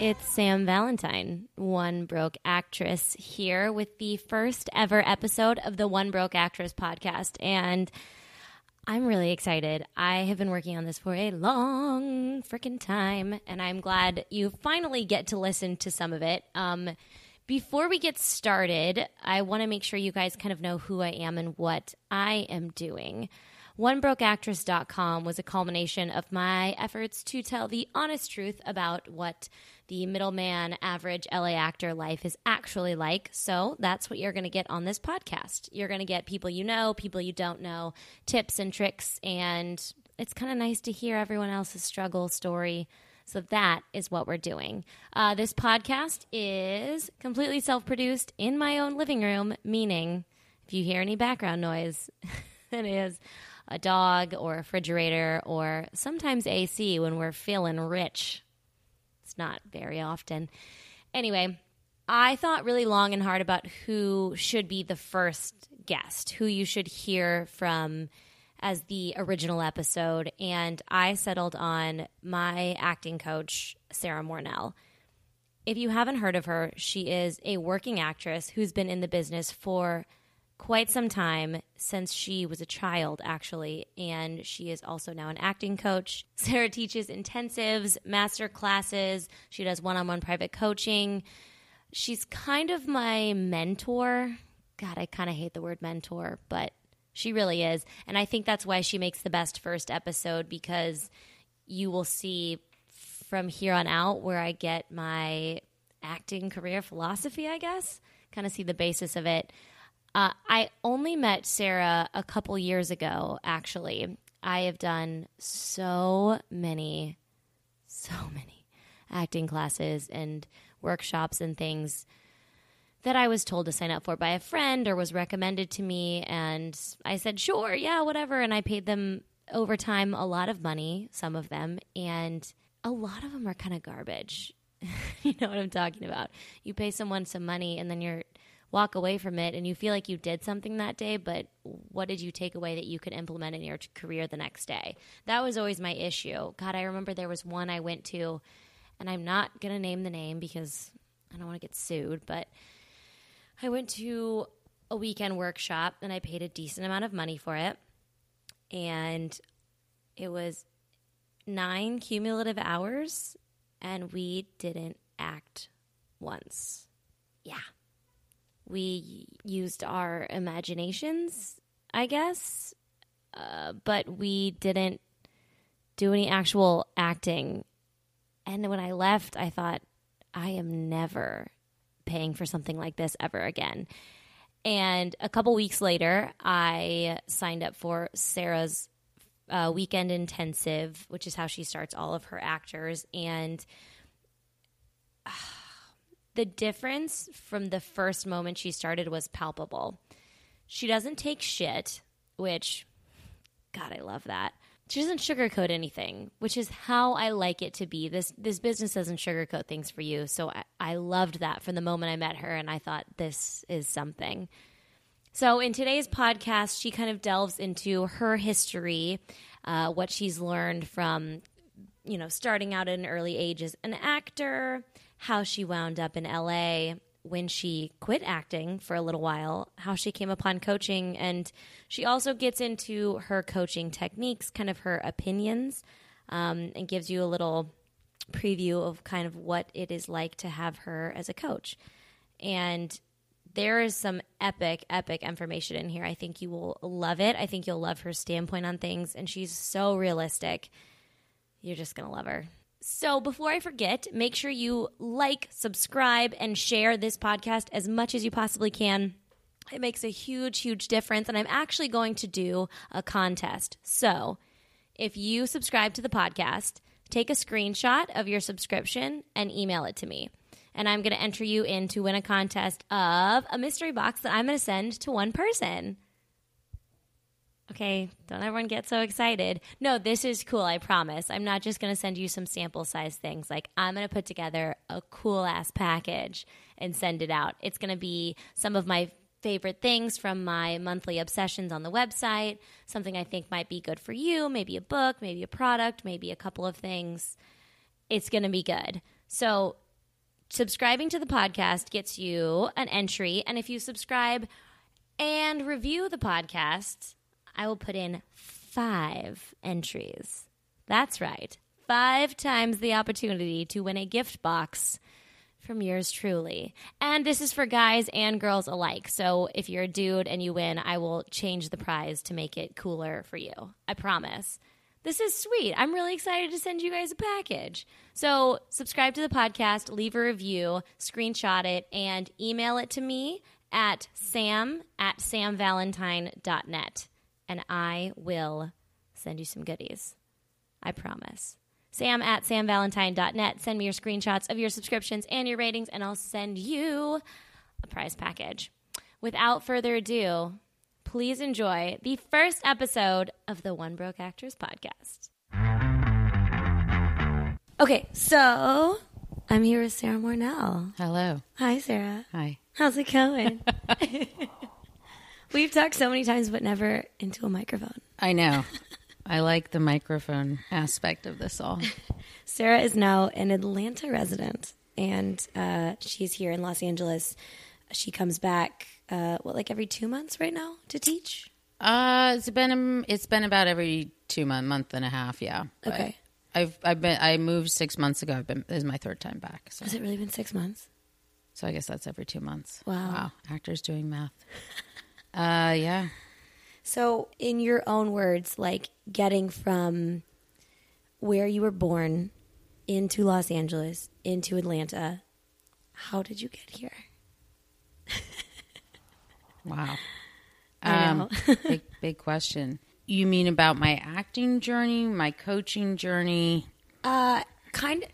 It's Sam Valentine, One Broke Actress, here with the first ever episode of the One Broke Actress podcast, and I'm really excited. I have been working on this for a long freaking time, and I'm glad you finally get to listen to some of it. Before we get started, I want to make sure you guys kind of know who I am and what I am doing. OneBrokeActress.com was a culmination of my efforts to tell the honest truth about what the middleman average LA actor life is actually like. So that's what you're going to get on this podcast. You're going to get people you know, people you don't know, tips and tricks, and it's kind of nice to hear everyone else's struggle story. So that is what we're doing. This podcast is completely self-produced in my own living room, meaning if you hear any background noise, it is a dog or a refrigerator or sometimes AC when we're feeling rich. It's not very often. Anyway, I thought really long and hard about who should be the first guest, who you should hear from as the original episode, and I settled on my acting coach, Sarah Mornell. If you haven't heard of her, she is a working actress who's been in the business for quite some time, since she was a child, actually, and she is also now an acting coach. Sarah teaches intensives, master classes. She does one-on-one private coaching. She's kind of my mentor. God, I kind of hate the word mentor, but she really is, and I think that's why she makes the best first episode, because you will see from here on out where I get my acting career philosophy, I guess, kind of see the basis of it. I only met Sarah a couple years ago, actually. I have done so many acting classes and workshops and things that I was told to sign up for by a friend or was recommended to me. And I said, sure, yeah, whatever. And I paid them over time a lot of money, some of them. And a lot of them are kind of garbage. You know what I'm talking about. You pay someone some money and then you're walk away from it and you feel like you did something that day, but what did you take away that you could implement in your career the next day? That was always my issue. God, I remember there was one I went to, and I'm not going to name the name because I don't want to get sued, but I went to a weekend workshop and I paid a decent amount of money for it, and it was 9 cumulative hours and we didn't act once. Yeah. We used our imaginations, I guess, but we didn't do any actual acting. And when I left, I thought, I am never paying for something like this ever again. And a couple weeks later, I signed up for Sarah's weekend intensive, which is how she starts all of her actors. And the difference from the first moment she started was palpable. She doesn't take shit, which, God, I love that. She doesn't sugarcoat anything, which is how I like it to be. This business doesn't sugarcoat things for you. So I loved that from the moment I met her, and I thought, this is something. So in today's podcast, she kind of delves into her history, what she's learned from, you know, starting out at an early age as an actor, how she wound up in LA, when she quit acting for a little while, how she came upon coaching, and she also gets into her coaching techniques, kind of her opinions, and gives you a little preview of kind of what it is like to have her as a coach. And there is some epic information in here. I think you will love it. I think you'll love her standpoint on things, and she's so realistic. You're just going to love her. So before I forget, make sure you like, subscribe, and share this podcast as much as you possibly can. It makes a huge, huge difference, and I'm actually going to do a contest. So if you subscribe to the podcast, take a screenshot of your subscription and email it to me, and I'm going to enter you in to win a contest of a mystery box that I'm going to send to one person. Okay, don't everyone get so excited. No, this is cool, I promise. I'm not just going to send you some sample size things. Like, I'm going to put together a cool-ass package and send it out. It's going to be some of my favorite things from my monthly obsessions on the website, something I think might be good for you, maybe a book, maybe a product, maybe a couple of things. It's going to be good. So Subscribing to the podcast gets you an entry, and if you subscribe and review the podcast, I will put in 5 entries. That's right. 5 times the opportunity to win a gift box from yours truly. And this is for guys and girls alike. So if you're a dude and you win, I will change the prize to make it cooler for you. I promise. This is sweet. I'm really excited to send you guys a package. So subscribe to the podcast, leave a review, screenshot it, and email it to me at sam@samvalentine.net. And I will send you some goodies. I promise. sam@samvalentine.net. Send me your screenshots of your subscriptions and your ratings, and I'll send you a prize package. Without further ado, please enjoy the first episode of the One Broke Actress podcast. Okay, so I'm here with Sarah Mornell. Hello. Hi, Sarah. Hi. How's it going? We've talked so many times, but never into a microphone. I know. I like the microphone aspect of this all. Sarah is now an Atlanta resident, and she's here in Los Angeles. She comes back, like every 2 months right now to teach? It's been about every month and a half, yeah. Okay. But I moved 6 months ago. This is my third time back. So. Has it really been 6 months? So I guess that's every 2 months. Wow. Actors doing math. Yeah. So in your own words, like getting from where you were born into Los Angeles, into Atlanta, how did you get here? Wow. Big question. You mean about my acting journey, my coaching journey? Kind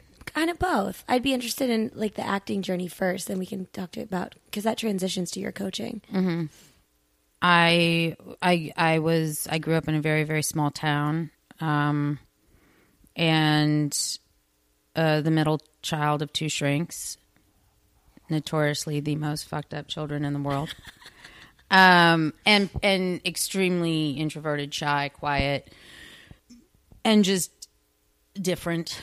of both. I'd be interested in like the acting journey first, then we can talk to you about, because that transitions to your coaching. Mm-hmm. I grew up in a very, very small town, and the middle child of two shrinks, notoriously the most fucked up children in the world, and extremely introverted, shy, quiet, and just different.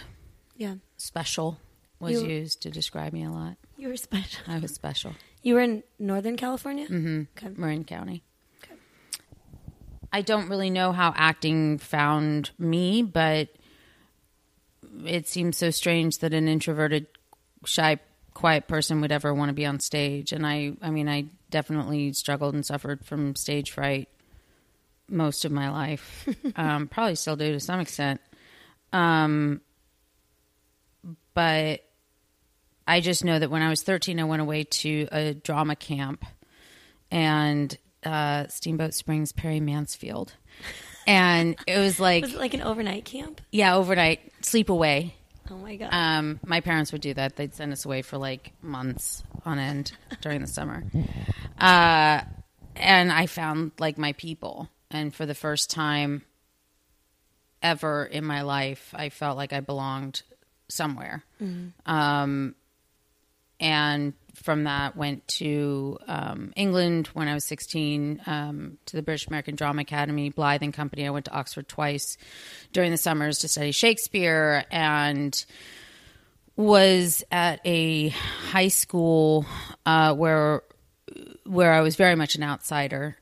Yeah. Special was used to describe me a lot. You were special. I was special. You were in Northern California? Mm-hmm. Okay. Marin County. Okay. I don't really know how acting found me, but it seems so strange that an introverted, shy, quiet person would ever want to be on stage. And I definitely struggled and suffered from stage fright most of my life. Probably still do to some extent. But I just know that when I was 13, I went away to a drama camp and Steamboat Springs, Perry Mansfield. And it was like... Was it like an overnight camp? Yeah, overnight. Sleep away. Oh, my God. My parents would do that. They'd send us away for like months on end during the summer. And I found like my people. And for the first time ever in my life, I felt like I belonged somewhere. Mm-hmm. And from that went to England when I was 16, to the British American Drama Academy, Blythe and Company. I went to Oxford twice during the summers to study Shakespeare, and was at a high school where I was very much an outsider.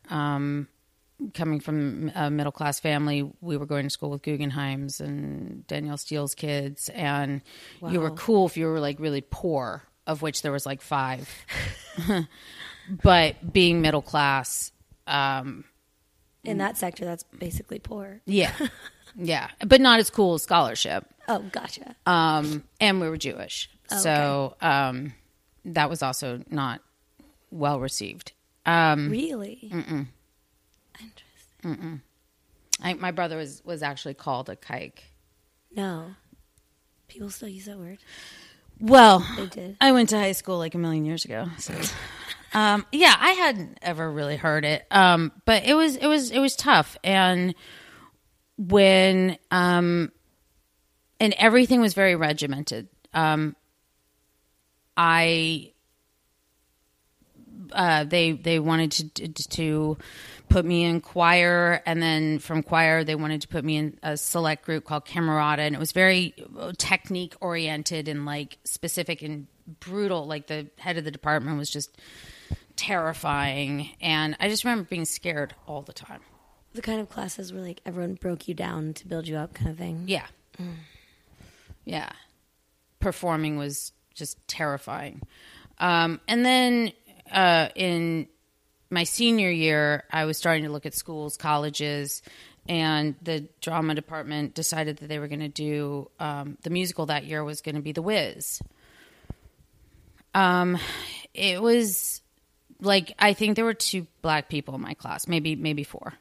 Coming from a middle-class family, we were going to school with Guggenheim's and Danielle Steele's kids, and wow. You were cool if you were, like, really poor, of which there was, like, 5. But being middle-class... in that sector, that's basically poor. Yeah. Yeah. But not as cool as scholarship. Oh, gotcha. And we were Jewish. Oh, so okay. That was also not well-received. Really? Mm-mm. Interesting. My brother was actually called a kike. No. People still use that word? Well, they did. I went to high school like a million years ago. So. Yeah, I hadn't ever really heard it. But it was tough. And when and everything was very regimented. They wanted to put me in choir, and then from choir they wanted to put me in a select group called Camerata, and it was very technique oriented and like specific and brutal. Like, the head of the department was just terrifying. And I just remember being scared all the time. The kind of classes where, like, everyone broke you down to build you up kind of thing. Yeah. Mm. Yeah. Performing was just terrifying. And then in my senior year, I was starting to look at schools, colleges, and the drama department decided that they were going to do the musical that year was going to be The Wiz. It was like, I think there were 2 black people in my class, maybe 4.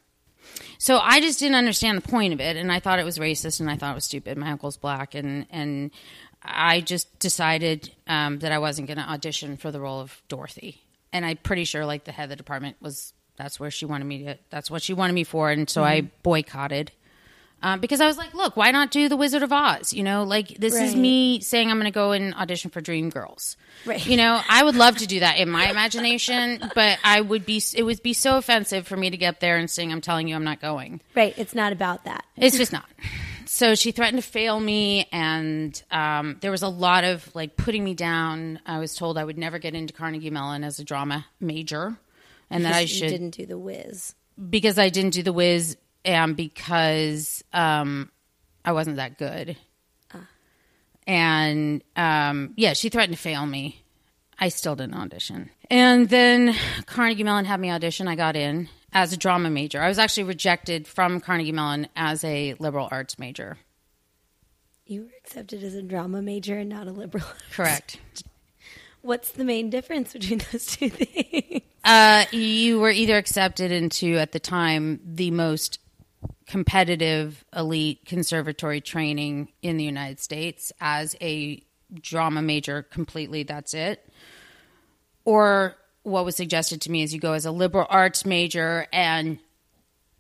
So I just didn't understand the point of it, and I thought it was racist, and I thought it was stupid. My uncle's black, and I just decided that I wasn't going to audition for the role of Dorothy. And I'm pretty sure, like, the head of the department was, that's what she wanted me for, and so I boycotted. Because I was like, look, why not do The Wizard of Oz? You know, like, this is me saying I'm going to go and audition for Dream Girls. Right. You know, I would love to do that in my imagination, but it would be so offensive for me to get up there and sing, I'm telling you I'm not going. Right. It's not about that. It's just not. So she threatened to fail me, and there was a lot of, like, putting me down. I was told I would never get into Carnegie Mellon as a drama major, and that I should. You didn't do The Wiz. Because I didn't do The Wiz. And because I wasn't that good. And, yeah, she threatened to fail me. I still didn't audition. And then Carnegie Mellon had me audition. I got in as a drama major. I was actually rejected from Carnegie Mellon as a liberal arts major. You were accepted as a drama major and not a liberal arts. Correct. What's the main difference between those 2 things? You were either accepted into, at the time, the most competitive elite conservatory training in the United States as a drama major completely, that's it. Or what was suggested to me is you go as a liberal arts major and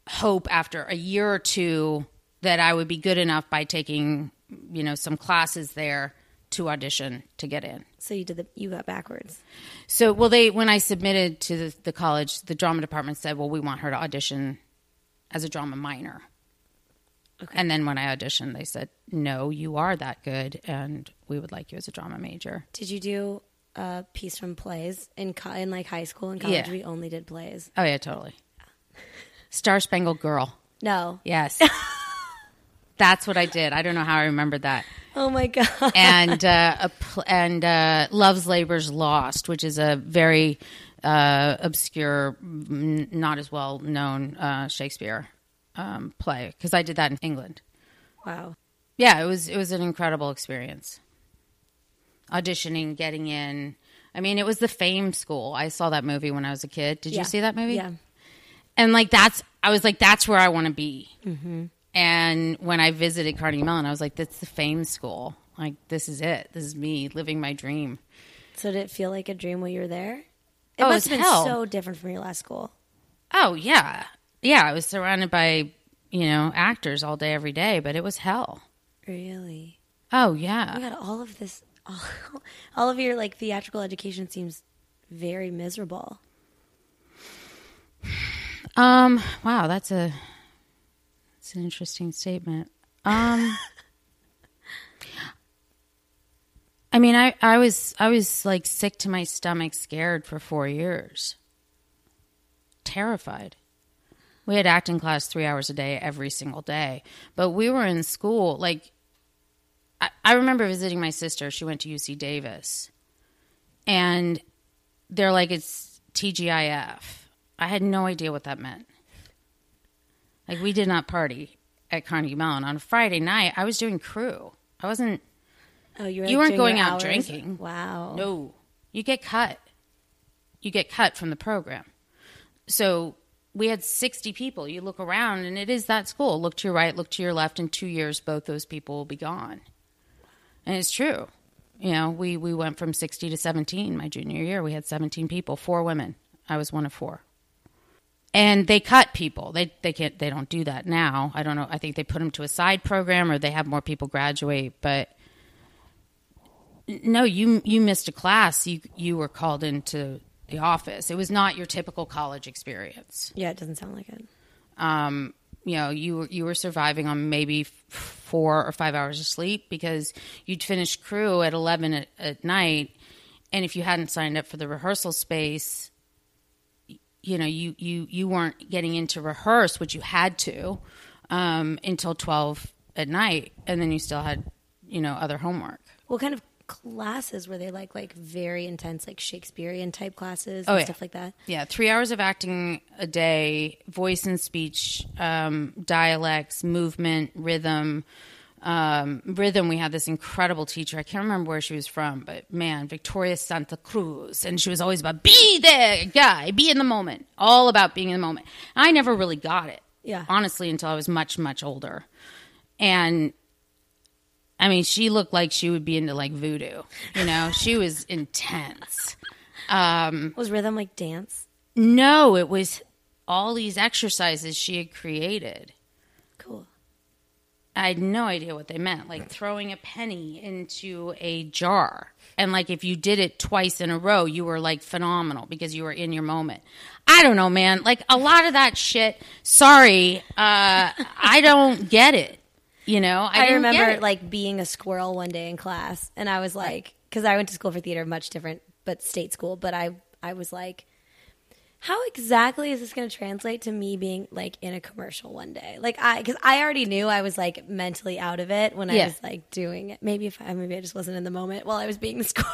hope after a year or 2 that I would be good enough by taking, you know, some classes there to audition to get in. So you got backwards. So, well, when I submitted to the college, the drama department said, well, we want her to audition as a drama minor. Okay. And then when I auditioned, they said, no, you are that good, and we would like you as a drama major. Did you do a piece from plays in like high school and college? Yeah. We only did plays. Oh yeah, totally. Yeah. Star-Spangled Girl. No. Yes. That's what I did. I don't know how I remembered that. Oh my God. And Love's Labour's Lost, which is a very obscure, not as well known Shakespeare play, because I did that in England. Wow. Yeah, it was an incredible experience. Auditioning, getting in. I mean, it was the Fame school. I saw that movie when I was a kid. Did you see that movie? Yeah. And like that's where I want to be. Mm-hmm. And when I visited Carnegie Mellon, I was like, that's the Fame school. Like, this is it. This is me living my dream. So did it feel like a dream while you were there? It must have been so different from your last school. Oh, yeah. Yeah, I was surrounded by, you know, actors all day, every day, but it was hell. Really? Oh, yeah. You had all of this. All of your, like, theatrical education seems very miserable. Wow, that's a... It's an interesting statement. I mean, I was like sick to my stomach, scared for 4 years. Terrified. We had acting class 3 hours a day, every single day. But we were in school. Like, I remember visiting my sister. She went to UC Davis. And they're like, it's TGIF. I had no idea what that meant. Like, we did not party at Carnegie Mellon. On a Friday night, I was doing crew. I wasn't... Oh, you weren't going out drinking. Wow. No. You get cut. You get cut from the program. So we had 60 people. You look around, and it is that school. Look to your right, look to your left. In 2 years, both those people will be gone. And it's true. You know, we went from 60 to 17. My junior year, we had 17 people, 4 women. I was one of 4. And they cut people. They can't. They don't do that now. I don't know. I think they put them to a side program, or they have more people graduate. But no, you missed a class. You were called into the office. It was not your typical college experience. Yeah, it doesn't sound like it. You know, you were surviving on maybe 4 or 5 hours of sleep, because you'd finish crew at 11 at night. And if you hadn't signed up for the rehearsal space, you know, you weren't getting in to rehearse, which you had to, until 12 at night. And then you still had, you know, other homework. What kind of classes were they like very intense, like Shakespearean type classes and stuff like that? Yeah. 3 hours of acting a day, voice and speech, dialects, movement, rhythm. We had this incredible teacher. I can't remember where she was from, but man, Victoria Santa Cruz. And she was always about be the guy, be in the moment, all about being in the moment. And I never really got it, honestly, until I was much, much older. And I mean, she looked like she would be into like voodoo, you know, she was intense. Was rhythm like dance? No, it was all these exercises she had created. I had no idea what they meant, like throwing a penny into a jar. And like if you did it twice in a row, you were like phenomenal because you were in your moment. I don't know, man. Like a lot of that shit, sorry, I don't get it, you know? I remember like being a squirrel one day in class, and I was like, because I went to school for theater, much different, but state school, but I was like, how exactly is this going to translate to me being like in a commercial one day? Like because I already knew I was like mentally out of it when I was like doing it. Maybe I just wasn't in the moment while I was being the squirrel.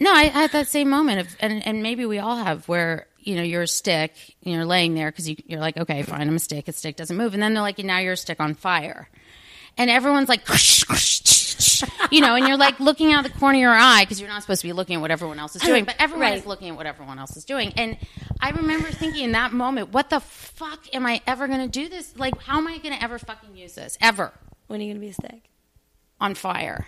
No, I had that same moment of, and maybe we all have, where, you know, you're a stick and you're laying there because you're like, okay, fine, I'm a stick. A stick doesn't move. And then they're like, now you're a stick on fire. And everyone's like, you know, and you're like looking out the corner of your eye because you're not supposed to be looking at what everyone else is doing, but everyone is looking at what everyone else is doing. And I remember thinking in that moment, what the fuck am I ever going to do this? Like, how am I going to ever fucking use this? Ever. When are you going to be a stick? On fire.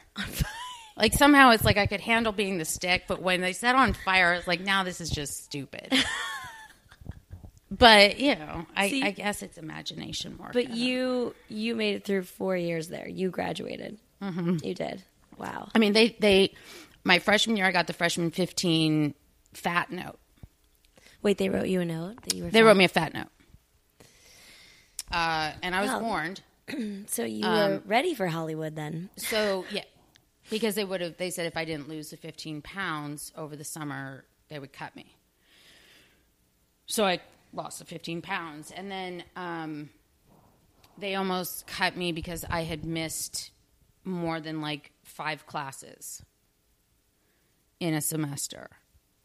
Like somehow it's like I could handle being the stick, but when they said on fire, it's like, now this is just stupid. But, you know, I guess it's imagination work. But you made it through 4 years there. You graduated. Mm-hmm. You did. Wow. I mean, my freshman year, I got the freshman 15 fat note. Wait, they wrote you a note that you were fat? They wrote me a fat note. And I was warned. So you were ready for Hollywood then. So, yeah. Because they said if I didn't lose the 15 pounds over the summer, they would cut me. So I lost the 15 pounds. And then they almost cut me because I had missed more than like 5 classes in a semester.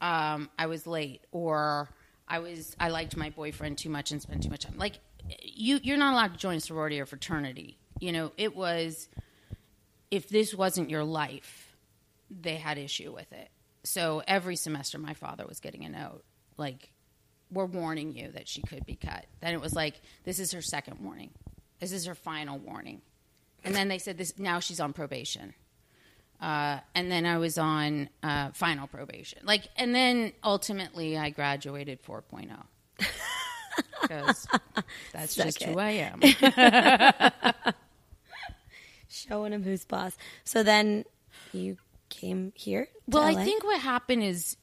I was late, or I liked my boyfriend too much and spent too much time. Like you're not allowed to join a sorority or fraternity. You know, it was, if this wasn't your life, they had issue with it. So every semester my father was getting a note like, we're warning you that she could be cut. Then it was like, this is her second warning. This is her final warning. And then they said this, now she's on probation. And then I was on final probation. Like, and then ultimately I graduated 4.0. Because that's just who I am. Showing him who's boss. So then you came here to LA? I think what happened is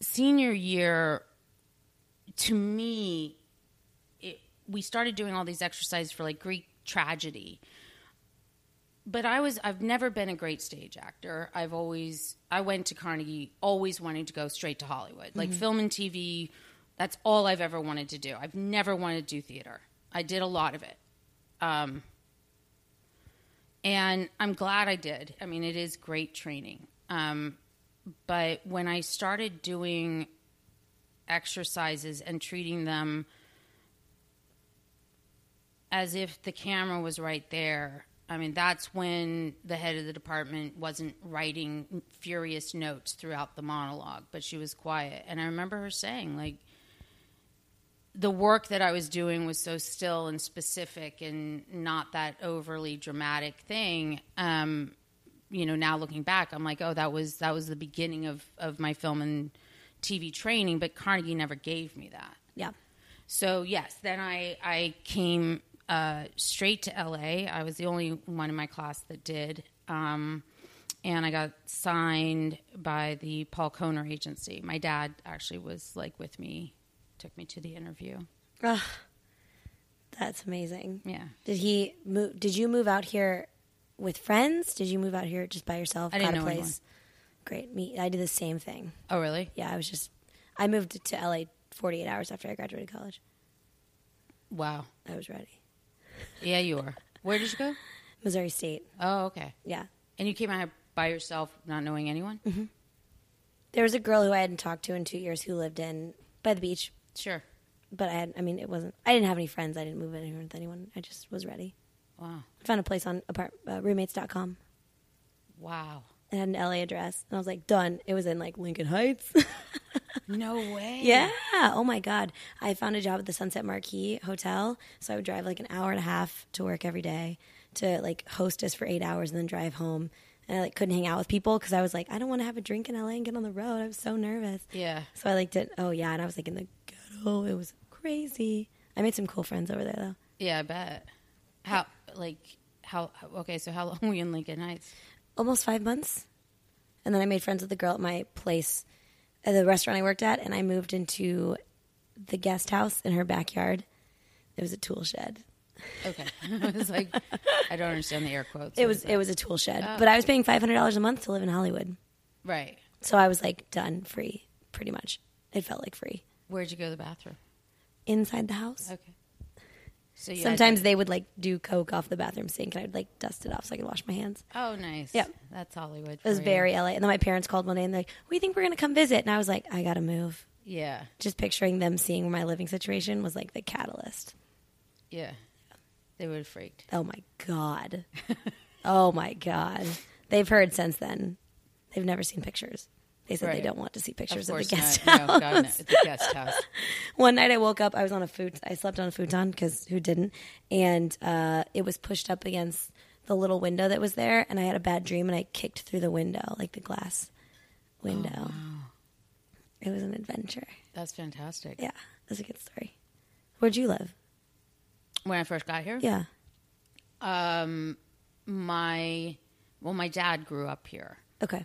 senior year, to me, we started doing all these exercises for like Greek tragedy. But I've never been a great stage actor. I went to Carnegie always wanting to go straight to Hollywood. Like film and TV, that's all I've ever wanted to do. I've never wanted to do theater. I did a lot of it. And I'm glad I did. I mean, it is great training. But when I started doing exercises and treating them as if the camera was right there, I mean, that's when the head of the department wasn't writing furious notes throughout the monologue, but she was quiet. And I remember her saying, like, the work that I was doing was so still and specific and not that overly dramatic thing. You know, now looking back, I'm like, oh, that was the beginning of my film and TV training, but Carnegie never gave me that. Yeah. So, yes, then I came straight to LA. I was the only one in my class that did. And I got signed by the Paul Kohner agency. My dad actually was like with me, took me to the interview. Oh, that's amazing. Yeah. Did you move out here with friends? Did you move out here just by yourself? I didn't know anyone. great. Me, I did the same thing. Oh, really? Yeah, I moved to LA 48 hours after I graduated college. Wow. I was ready. Yeah, you were. Where did you go? Missouri State. Oh, okay. Yeah. And you came out by yourself, not knowing anyone? Mm-hmm. There was a girl who I hadn't talked to in 2 years who lived in by the beach. Sure. But I didn't have any friends. I didn't move in with anyone. I just was ready. Wow. I found a place on roommates.com. Wow. It had an LA address. And I was like, done. It was in like Lincoln Heights. No way. Yeah. Oh my God. I found a job at the Sunset Marquis Hotel. So I would drive like an hour and a half to work every day to like hostess for 8 hours and then drive home. And I like couldn't hang out with people because I was like, I don't want to have a drink in LA and get on the road. I was so nervous. Yeah. So I liked it. Oh yeah. And I was like in the ghetto. It was crazy. I made some cool friends over there though. Yeah, I bet. How long were you in Lincoln Heights? Almost 5 months. And then I made friends with the girl at my place, at the restaurant I worked at, and I moved into the guest house in her backyard. It was a tool shed. Okay. I was like, I don't understand the air quotes. It was a tool shed. Oh. But I was paying $500 a month to live in Hollywood. Right. So I was like done, free, pretty much. It felt like free. Where'd you go to the bathroom? Inside the house. Okay. So sometimes they would like do coke off the bathroom sink and I'd like dust it off so I could wash my hands. Oh, nice. Yeah. That's Hollywood. It was very LA. And then my parents called one day and they're like, we think we're going to come visit. And I was like, I got to move. Yeah. Just picturing them seeing my living situation was like the catalyst. Yeah. They would have freaked. Oh my God. Oh my God. They've heard since then. They've never seen pictures. They said They don't want to see pictures of the guest house. No, God, no. It's a guest house. One night I woke up. I slept on a futon because who didn't? And it was pushed up against the little window that was there. And I had a bad dream and I kicked through the window, like the glass window. Oh, wow. It was an adventure. That's fantastic. Yeah, that's a good story. Where'd you live? When I first got here? Yeah. My dad grew up here. Okay.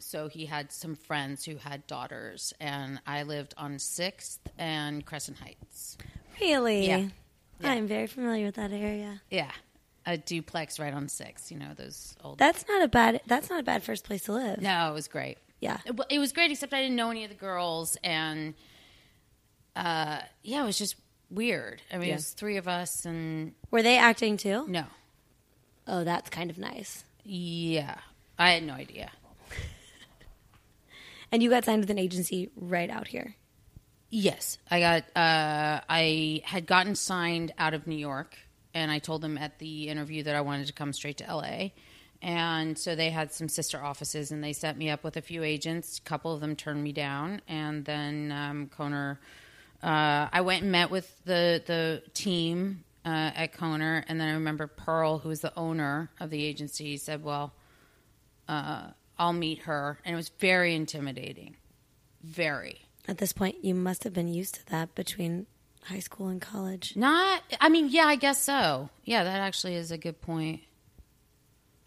So he had some friends who had daughters, and I lived on 6th and Crescent Heights. Really? Yeah. I'm very familiar with that area. Yeah. A duplex right on 6th, you know, those old... That's not a bad first place to live. No, it was great. Yeah. It was great, except I didn't know any of the girls, and it was just weird. I mean, It was three of us, and... Were they acting, too? No. Oh, that's kind of nice. Yeah. I had no idea. And you got signed with an agency right out here? Yes. I had gotten signed out of New York, and I told them at the interview that I wanted to come straight to LA. And so they had some sister offices, and they set me up with a few agents. A couple of them turned me down. And then Kohner, I went and met with the team at Kohner. And then I remember Pearl, who was the owner of the agency, said, well... I'll meet her. And it was very intimidating. Very. At this point, you must have been used to that between high school and college. I guess so. Yeah, that actually is a good point.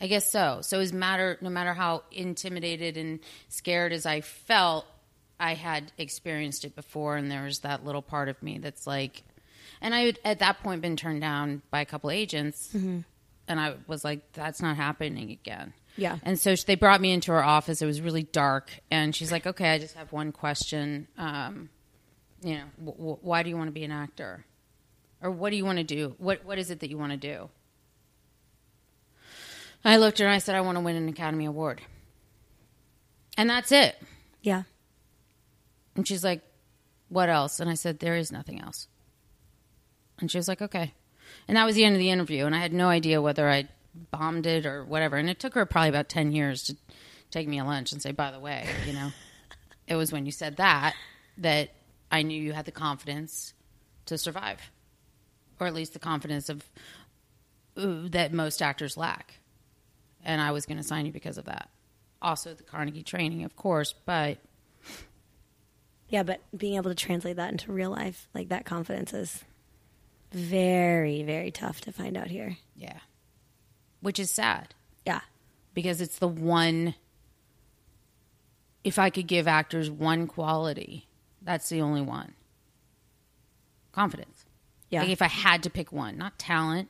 I guess so. So no matter how intimidated and scared as I felt, I had experienced it before. And there was that little part of me that's like, and I had at that point been turned down by a couple agents. Mm-hmm. And I was like, that's not happening again. Yeah. And so they brought me into her office. It was really dark. And she's like, okay, I just have one question. Why do you want to be an actor? Or what do you want to do? What is it that you want to do? And I looked at her and I said, I want to win an Academy Award. And that's it. Yeah. And she's like, what else? And I said, there is nothing else. And she was like, okay. And that was the end of the interview. And I had no idea whether I'd bombed it or whatever. And it took her probably about 10 years to take me a lunch and say, by the way, you know, it was when you said that I knew you had the confidence to survive, or at least the confidence of that most actors lack. And I was going to sign you because of that. Also the Carnegie training, of course, but. Yeah, but being able to translate that into real life, like that confidence is very, very tough to find out here. Yeah. Which is sad. Yeah. Because it's the one, if I could give actors one quality, that's the only one. Confidence. Yeah. Like if I had to pick one, not talent,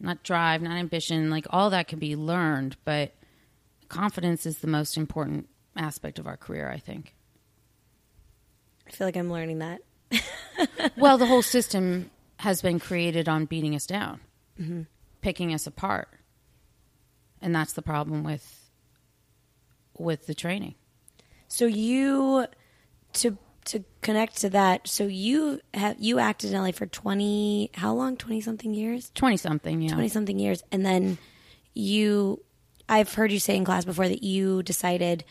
not drive, not ambition, like all that can be learned, but confidence is the most important aspect of our career, I think. I feel like I'm learning that. Well, the whole system has been created on beating us down, mm-hmm. picking us apart. And that's the problem with the training. So you, to connect to that, so you acted in LA for 20, how long? 20-something years? 20-something, yeah. 20-something years. And then you, I've heard you say in class before that you decided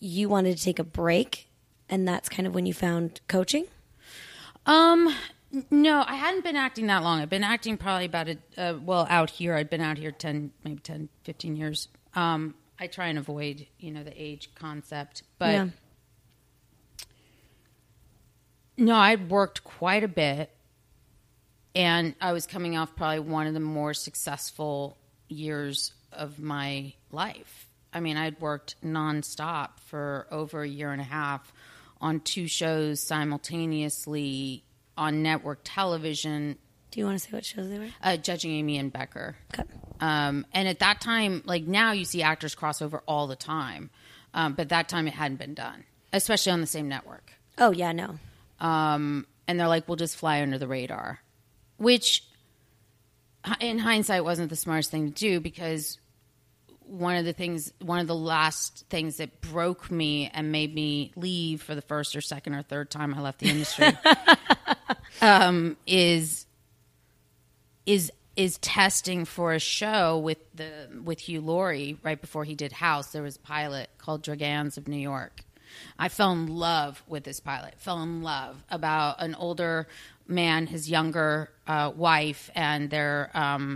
you wanted to take a break, and that's kind of when you found coaching? No, I hadn't been acting that long. I'd been acting probably about, out here. I'd been out here 10, 15 years. I try and avoid, the age concept. But yeah. No, I'd worked quite a bit. And I was coming off probably one of the more successful years of my life. I mean, I'd worked nonstop for over a year and a half on 2 shows simultaneously on network television. Do you want to say what shows they were? Judging Amy and Becker. Okay. And at that time, like now you see actors cross over all the time. But that time it hadn't been done, especially on the same network. Oh, yeah, no. And they're like, we'll just fly under the radar, which in hindsight wasn't the smartest thing to do, because one of the last things that broke me and made me leave for the first or second or third time I left the industry is testing for a show with Hugh Laurie right before he did House. There was a pilot called Dragons of New York. I fell in love with this pilot. About an older man, his younger wife, and their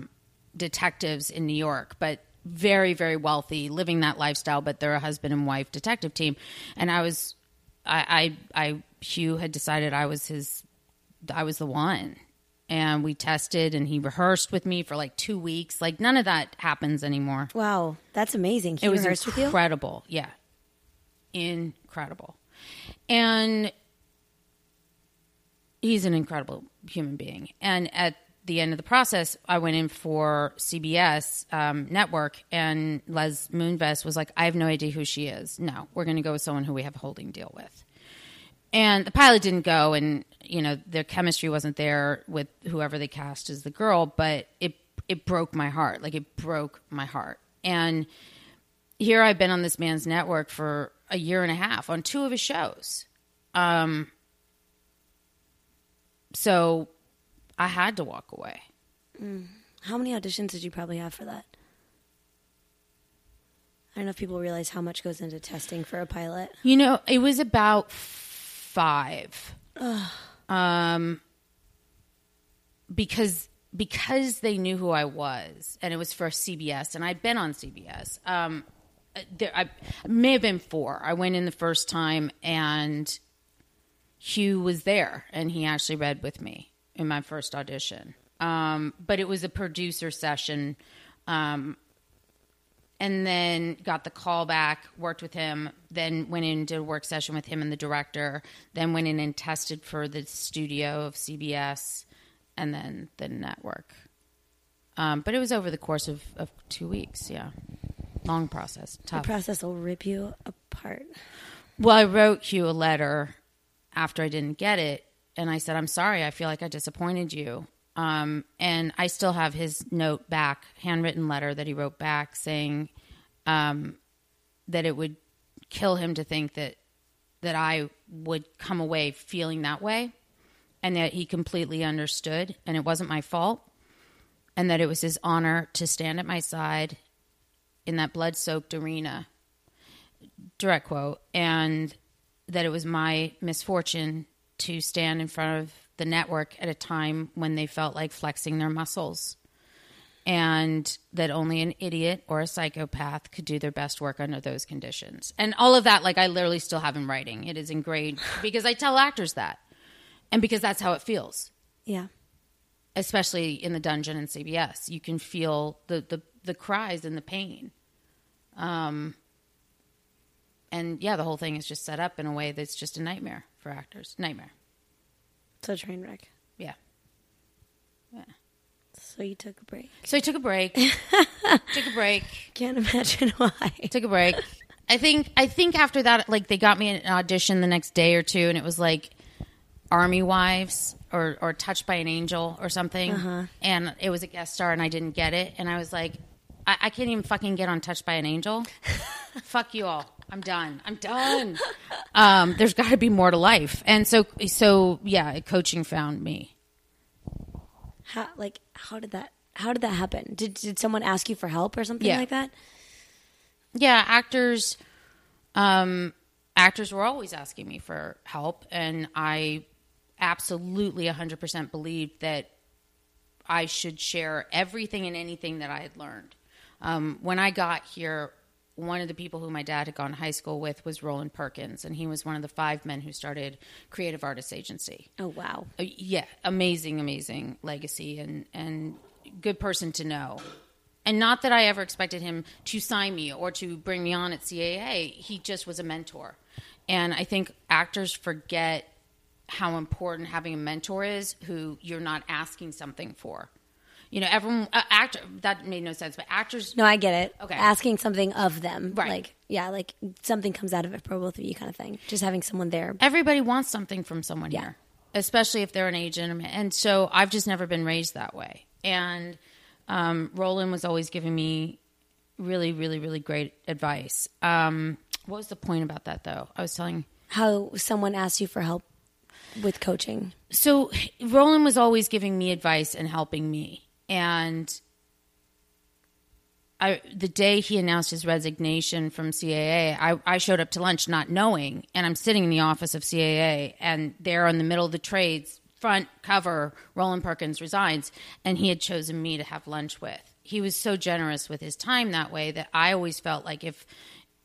detectives in New York, but very, very wealthy, living that lifestyle, but they're a husband and wife detective team. And Hugh had decided I was the one. And we tested, and he rehearsed with me for like 2 weeks. Like none of that happens anymore. Wow. That's amazing. He rehearsed with you? It was incredible. Yeah. Incredible. And he's an incredible human being. And at the end of the process, I went in for CBS network, and Les Moonves was like, I have no idea who she is. No, we're going to go with someone who we have a holding deal with. And the pilot didn't go, and their chemistry wasn't there with whoever they cast as the girl, but it broke my heart. Like, it broke my heart. And here I've been on this man's network for a year and a half on 2 of his shows. So I had to walk away. Mm. How many auditions did you probably have for that? I don't know if people realize how much goes into testing for a pilot. It was about 5. Ugh. Because they knew who I was, and it was for CBS, and I'd been on CBS. I may have been 4. I went in the first time, and Hugh was there, and he actually read with me in my first audition. But it was a producer session. And then got the call back, worked with him, then went in, did a work session with him and the director, then went in and tested for the studio of CBS and then the network. But it was over the course of 2 weeks, yeah. Long process, tough. The process will rip you apart. Well, I wrote Hugh a letter after I didn't get it, and I said, I'm sorry, I feel like I disappointed you. And I still have his note back, handwritten letter that he wrote back saying that it would kill him to think that I would come away feeling that way, and that he completely understood and it wasn't my fault, and that it was his honor to stand at my side in that blood-soaked arena, direct quote, and that it was my misfortune to stand in front of the network at a time when they felt like flexing their muscles, and that only an idiot or a psychopath could do their best work under those conditions. And all of that, like, I literally still have in writing. It is engraved because I tell actors that, and because that's how it feels. Yeah. Especially in the dungeon and CBS, you can feel the cries and the pain. And yeah, the whole thing is just set up in a way that's just a nightmare for actors. Nightmare. It's a train wreck. Yeah. So you took a break. Took a break. Can't imagine why. Took a break. I think after that, like, they got me an audition the next day or two, and it was like Army Wives or Touched by an Angel or something. Uh-huh. And it was a guest star, and I didn't get it. And I was like, I can't even fucking get on Touched by an Angel. Fuck you all. I'm done. There's got to be more to life. And so yeah, coaching found me. How did that happen? Did someone ask you for help or something like that? Yeah, actors were always asking me for help, and I absolutely 100% believed that I should share everything and anything that I had learned. When I got here, one of the people who my dad had gone to high school with was Roland Perkins, and he was one of the 5 men who started Creative Artists Agency. Oh, wow. Yeah, amazing, amazing legacy and good person to know. And not that I ever expected him to sign me or to bring me on at CAA. He just was a mentor. And I think actors forget how important having a mentor is who you're not asking something for. You know, everyone, actor, that made no sense, but actors. No, I get it. Okay. Asking something of them. Right. Like something comes out of it for both of you kind of thing. Just having someone there. Everybody wants something from someone here, especially if they're an agent. And so I've just never been raised that way. And Roland was always giving me really, really, really great advice. What was the point about that, though? I was telling. How someone asked you for help with coaching. So Roland was always giving me advice and helping me. And the day he announced his resignation from CAA, I showed up to lunch not knowing, and I'm sitting in the office of CAA, and there in the middle of the trades, front cover, Roland Perkins resigns, and he had chosen me to have lunch with. He was so generous with his time that way that I always felt like if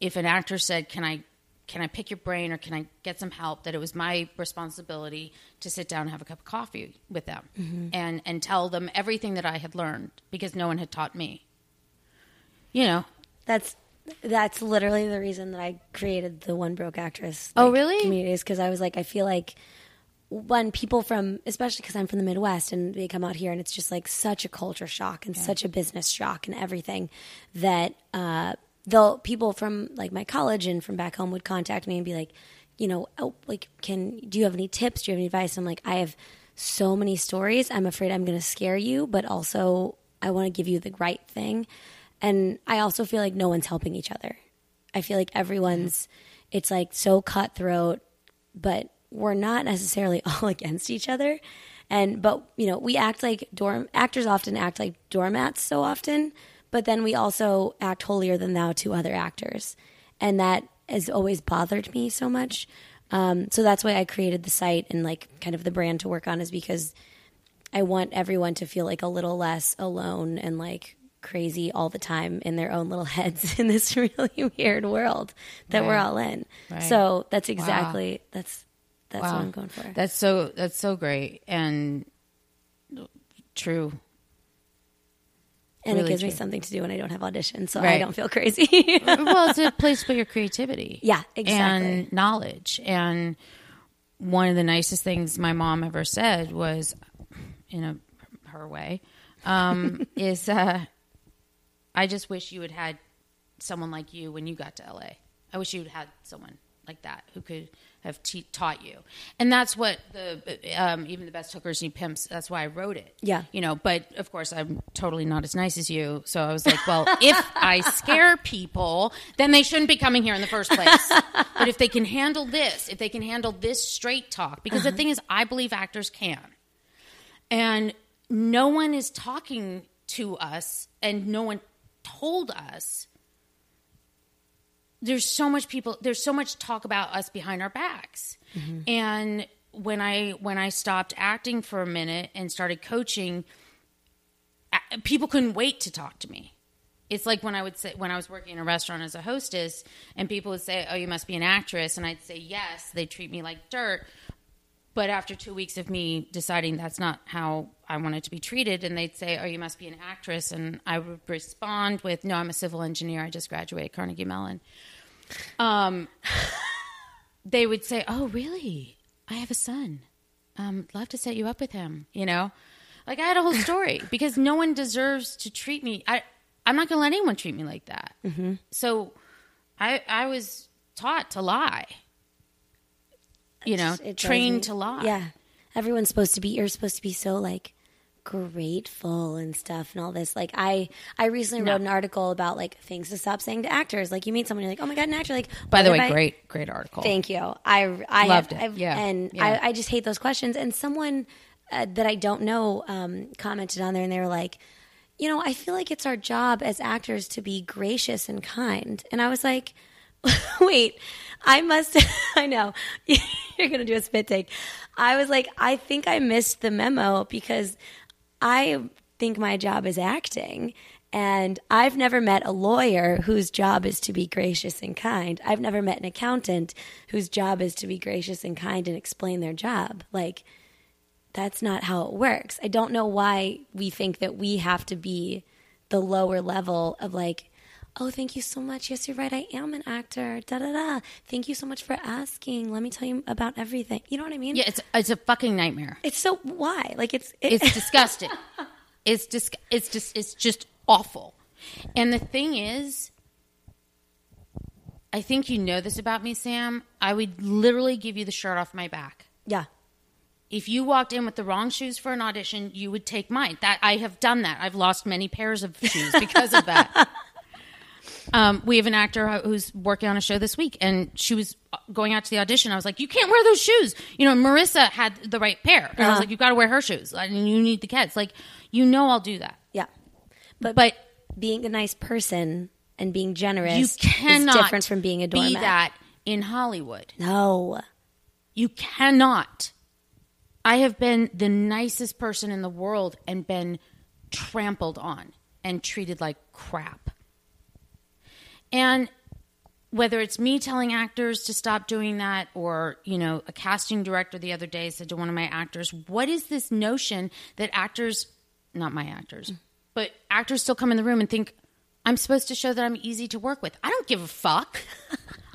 an actor said, can I pick your brain or can I get some help, that it was my responsibility to sit down and have a cup of coffee with them and tell them everything that I had learned because no one had taught me. You know, that's literally the reason that I created the One Broke Actress communities, because I was like, I feel like when people from, especially because I'm from the Midwest and they come out here and it's just like such a culture shock and such a business shock and everything that, though people from like my college and from back home would contact me and be like, you know, do you have any tips? Do you have any advice? I'm like, I have so many stories. I'm afraid I'm going to scare you, but also I want to give you the right thing. And I also feel like no one's helping each other. I feel like everyone's, it's like so cutthroat, but we're not necessarily all against each other. But you know, we act like actors often act like doormats so often. But then we also act holier than thou to other actors. And that has always bothered me so much. So that's why I created the site and like kind of the brand to work on, is because I want everyone to feel like a little less alone and like crazy all the time in their own little heads in this really weird world that we're all in. Right. So that's exactly, that's what I'm going for. That's so great and true. And really it gives me something to do when I don't have auditions, so I don't feel crazy. Well, it's a place for your creativity. Yeah, exactly. And knowledge. And one of the nicest things my mom ever said was, her way, is I just wish you had someone like you when you got to LA. I wish you had someone like that who could have taught you. And that's what even the best hookers need pimps. That's why I wrote it. Yeah. You know, but of course I'm totally not as nice as you. So I was like, well, if I scare people, then they shouldn't be coming here in the first place. But if they can handle this, straight talk, because the thing is, I believe actors can. And no one is talking to us and no one told us. There's so much talk about us behind our backs. Mm-hmm. And when I stopped acting for a minute and started coaching, people couldn't wait to talk to me. It's like when I was working in a restaurant as a hostess and people would say, "Oh, you must be an actress." And I'd say, "Yes." They treat me like dirt. But after 2 weeks of me deciding that's not how I wanted to be treated, and they'd say, "Oh, you must be an actress." And I would respond with, "No, I'm a civil engineer. I just graduated Carnegie Mellon." They would say, "Oh, really? I have a son. Love to set you up with him." You know, Like, I had a whole story because no one deserves to treat me. I'm not going to let anyone treat me like that. Mm-hmm. So I was taught to lie, trained to lie. Yeah. Everyone's supposed to be, you're supposed to be so like grateful and stuff and all this. Like I recently wrote an article about like things to stop saying to actors. Like you meet someone, you're like, oh my God, an actor. Like, by the way, great article. Thank you. I loved it. I just hate those questions. And someone that I don't know commented on there and they were like, you know, I feel like it's our job as actors to be gracious and kind. And I was like, wait, I know, you're going to do a spit take. I was like, I think I missed the memo because I think my job is acting. And I've never met a lawyer whose job is to be gracious and kind. I've never met an accountant whose job is to be gracious and kind and explain their job. Like, that's not how it works. I don't know why we think that we have to be the lower level of like, oh, thank you so much. Yes, you're right. I am an actor. Da da da. Thank you so much for asking. Let me tell you about everything. You know what I mean? Yeah, it's a fucking nightmare. It's so why? Like it's disgusting. It's just awful. And the thing is, I think you know this about me, Sam. I would literally give you the shirt off my back. Yeah. If you walked in with the wrong shoes for an audition, you would take mine. That I have done that. I've lost many pairs of shoes because of that. We have an actor who's working on a show this week, and she was going out to the audition. I was like, you can't wear those shoes. You know, Marissa had the right pair. And I was like, you've got to wear her shoes. I mean, you need the kids. Like, you know I'll do that. Yeah. But being a nice person and being generous is different from being a doormat. You cannot be that in Hollywood. No. You cannot. I have been the nicest person in the world and been trampled on and treated like crap. And whether it's me telling actors to stop doing that or, you know, a casting director the other day said to one of my actors, what is this notion that actors, not my actors, but actors still come in the room and think, I'm supposed to show that I'm easy to work with. I don't give a fuck.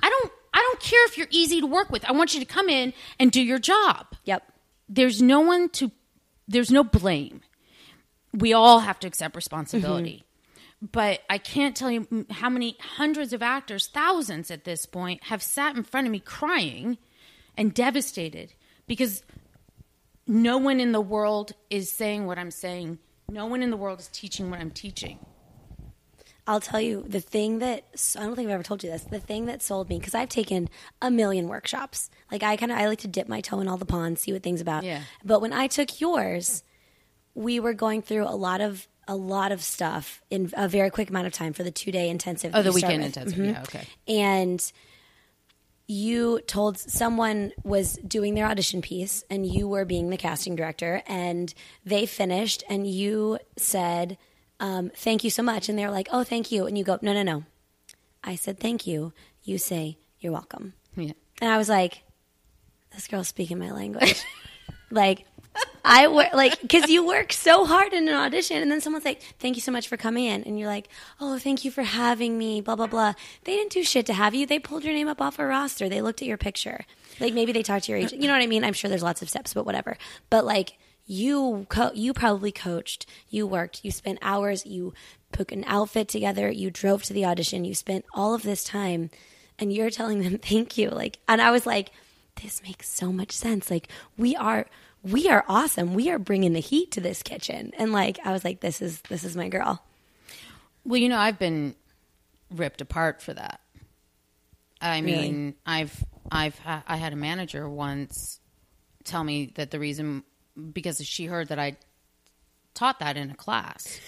I don't care if you're easy to work with. I want you to come in and do your job. Yep. There's no blame. We all have to accept responsibility. Mm-hmm. But I can't tell you how many hundreds of actors, thousands at this point, have sat in front of me crying and devastated because no one in the world is saying what I'm saying. No one in the world is teaching what I'm teaching. I'll tell you, the thing that, I don't think I've ever told you this, the thing that sold me, because I've taken a million workshops. Like, I like to dip my toe in all the ponds, see what things about. Yeah. But when I took yours, we were going through a lot of stuff in a very quick amount of time for the 2-day intensive. Oh, the weekend intensive, mm-hmm. Yeah, okay. And you told someone was doing their audition piece, and you were being the casting director, and they finished, and you said, thank you so much. And they're like, oh, thank you. And you go, no. I said, thank you. You say, you're welcome. Yeah. And I was like, this girl's speaking my language. Like, because you work so hard in an audition. And then someone's like, thank you so much for coming in. And you're like, oh, thank you for having me, blah, blah, blah. They didn't do shit to have you. They pulled your name up off a roster. They looked at your picture. Like, maybe they talked to your agent. You know what I mean? I'm sure there's lots of steps, but whatever. But like, you probably coached, you worked, you spent hours, you put an outfit together, you drove to the audition, you spent all of this time, and you're telling them thank you. Like, and I was like, this makes so much sense. Like, we are awesome. We are bringing the heat to this kitchen. And like, I was like, this is my girl. Well, you know, I've been ripped apart for that. I mean, really? I had a manager once tell me that the reason, because she heard that I taught that in a class.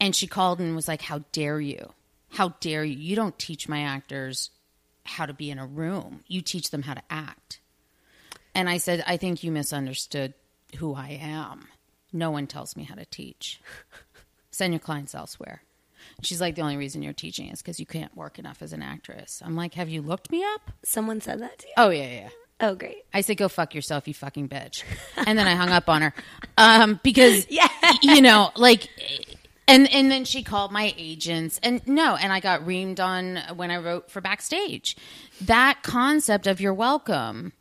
And she called and was like, how dare you? How dare you? You don't teach my actors how to be in a room. You teach them how to act. And I said, I think you misunderstood who I am. No one tells me how to teach. Send your clients elsewhere. She's like, the only reason you're teaching is because you can't work enough as an actress. I'm like, have you looked me up? Someone said that to you? Oh, yeah. Oh, great. I said, go fuck yourself, you fucking bitch. And then I hung up on her because, yeah. You know, like, and then she called my agents. And I got reamed on when I wrote for Backstage. That concept of you're welcome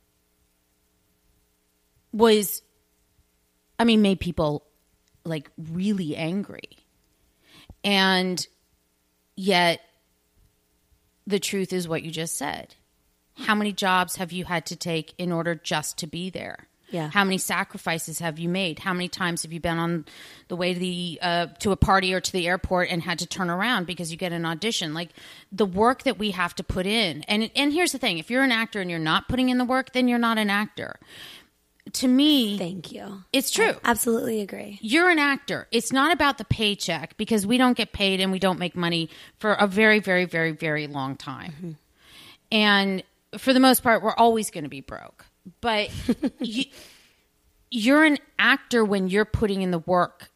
made people like really angry. And yet the truth is what you just said. How many jobs have you had to take in order just to be there? Yeah. How many sacrifices have you made? How many times have you been on the way to the to a party or to the airport and had to turn around because you get an audition? Like the work that we have to put in. And here's the thing. If you're an actor and you're not putting in the work, then you're not an actor. To me, thank you. It's true. I absolutely agree. You're an actor. It's not about the paycheck, because we don't get paid and we don't make money for a very, very, very, very long time. Mm-hmm. And for the most part, we're always going to be broke. But you're an actor when you're putting in the work,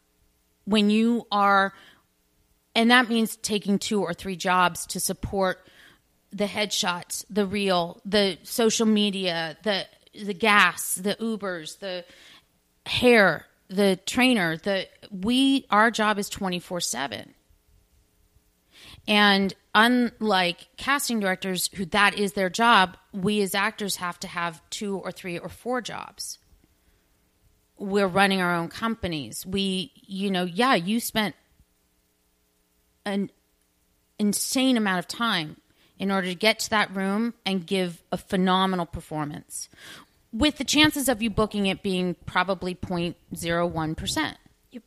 when you are, and that means taking 2 or 3 jobs to support the headshots, the reel, the social media, the gas, the Ubers, the hair, the trainer, our job is 24/7. And unlike casting directors, who that is their job, we as actors have to have 2 or 3 or 4 jobs. We're running our own companies. You spent an insane amount of time in order to get to that room and give a phenomenal performance, with the chances of you booking it being probably 0.01%. Yep.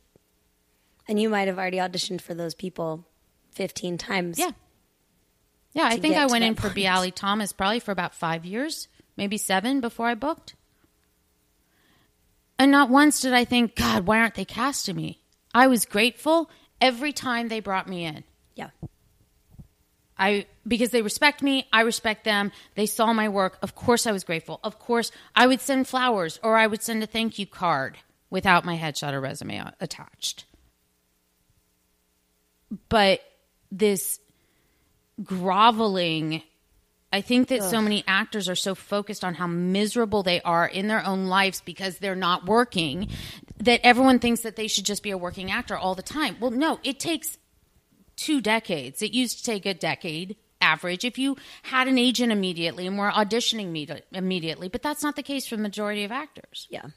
And you might have already auditioned for those people 15 times. Yeah. Yeah, I think I went in for Bialy Thomas probably for about 5 years, maybe 7 before I booked. And not once did I think, God, why aren't they casting me? I was grateful every time they brought me in. Yeah. Because they respect me, I respect them. They saw my work. Of course I was grateful. Of course I would send flowers, or I would send a thank you card without my headshot or resume attached. But this groveling, I think that so many actors are so focused on how miserable they are in their own lives because they're not working, that everyone thinks that they should just be a working actor all the time. Well, no, it takes 2 decades. It used to take a decade average if you had an agent immediately and were auditioning immediately, but that's not the case for the majority of actors. Yeah.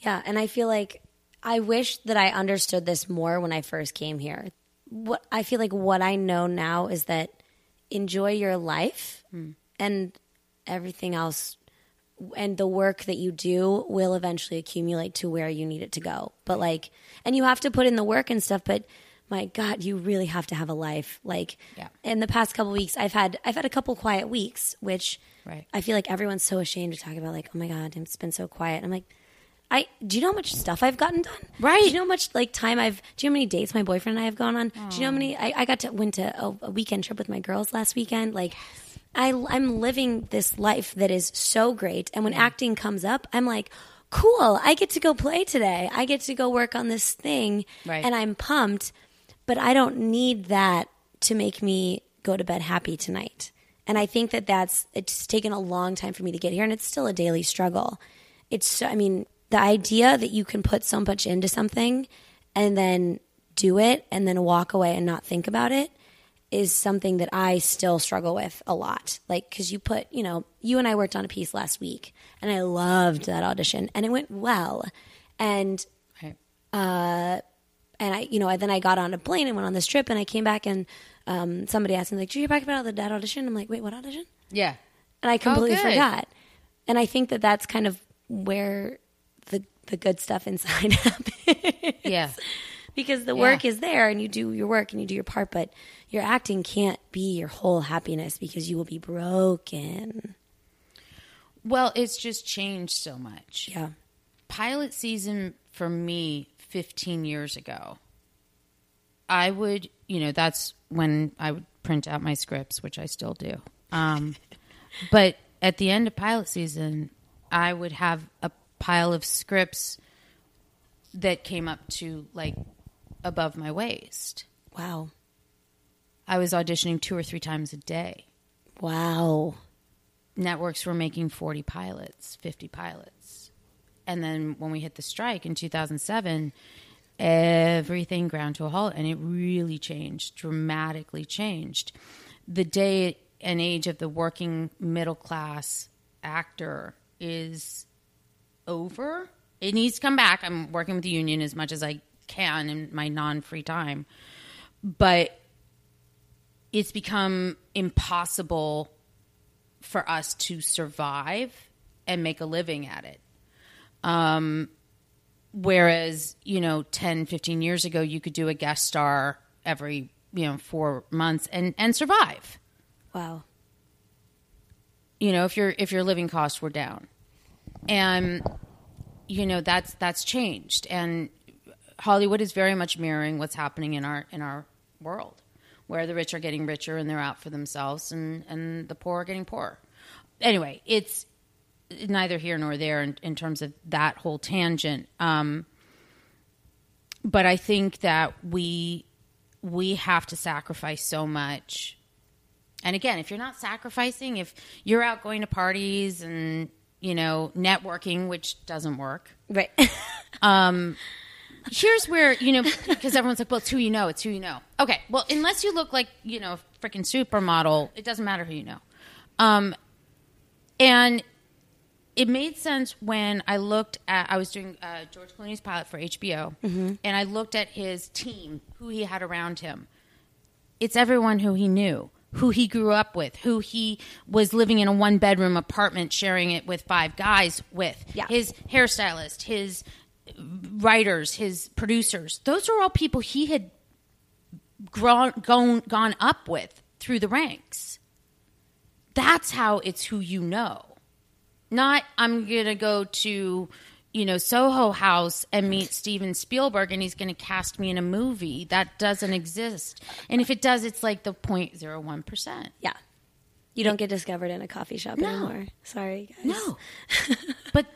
Yeah, and I feel like I wish that I understood this more when I first came here. What I feel like what I know now is that enjoy your life and everything else, and the work that you do will eventually accumulate to where you need it to go. But like, and you have to put in the work and stuff, but my God, you really have to have a life. Like in the past couple of weeks, I've had a couple quiet weeks, which I feel like everyone's so ashamed to talk about, like, oh my God, it's been so quiet. I'm like, do you know how much stuff I've gotten done? Right. Do you know how much do you know how many dates my boyfriend and I have gone on? Aww. Do you know how many, I went to a weekend trip with my girls last weekend. Like, yes. I'm living this life that is so great. And when acting comes up, I'm like, cool, I get to go play today. I get to go work on this thing. Right. And I'm pumped, but I don't need that to make me go to bed happy tonight. And I think that it's taken a long time for me to get here, and it's still a daily struggle. The idea that you can put so much into something and then do it and then walk away and not think about it is something that I still struggle with a lot. Like, because you and I worked on a piece last week, and I loved that audition and it went well. And, then I got on a plane and went on this trip, and I came back, and somebody asked me, like, did you hear back about that audition? I'm like, wait, what audition? Yeah. And I completely forgot. And I think that that's kind of where the good stuff inside happens. Yeah. Because the work is there, and you do your work and you do your part, but your acting can't be your whole happiness, because you will be broken. Well, it's just changed so much. Yeah. Pilot season for me 15 years ago, I would, that's when I would print out my scripts, which I still do. But at the end of pilot season, I would have a pile of scripts that came up to like above my waist. Wow. I was auditioning 2 or 3 times a day. Wow. Networks were making 40 pilots, 50 pilots. And then when we hit the strike in 2007, everything ground to a halt, and it really changed, dramatically changed. The day and age of the working middle class actor is over. It needs to come back. I'm working with the union as much as I can in my non-free time. But it's become impossible for us to survive and make a living at it. Whereas, 10, 15 years ago, you could do a guest star every, 4 months and survive. Wow. If your living costs were down. And, that's changed. And Hollywood is very much mirroring what's happening in our world, where the rich are getting richer and they're out for themselves, and the poor are getting poorer. Anyway, it's neither here nor there in terms of that whole tangent. But I think that we have to sacrifice so much. And again, if you're not sacrificing, if you're out going to parties and, networking, which doesn't work. Right. Here's where, because everyone's like, well, it's who you know. It's who you know. Okay. Well, unless you look like, a freaking supermodel, it doesn't matter who you know. And it made sense when I looked at, I was doing George Clooney's pilot for HBO, mm-hmm. and I looked at his team, who he had around him. It's everyone who he knew, who he grew up with, who he was living in a one-bedroom apartment, sharing it with five guys with, yeah. his hairstylist, his writers, his producers. Those are all people he had gone up with through the ranks. That's how it's who you know. Not I'm going to go to, Soho House and meet Steven Spielberg and he's going to cast me in a movie. That doesn't exist. And if it does, it's like the 0.01%. Yeah. You don't get discovered in a coffee shop anymore. Sorry, guys. No. But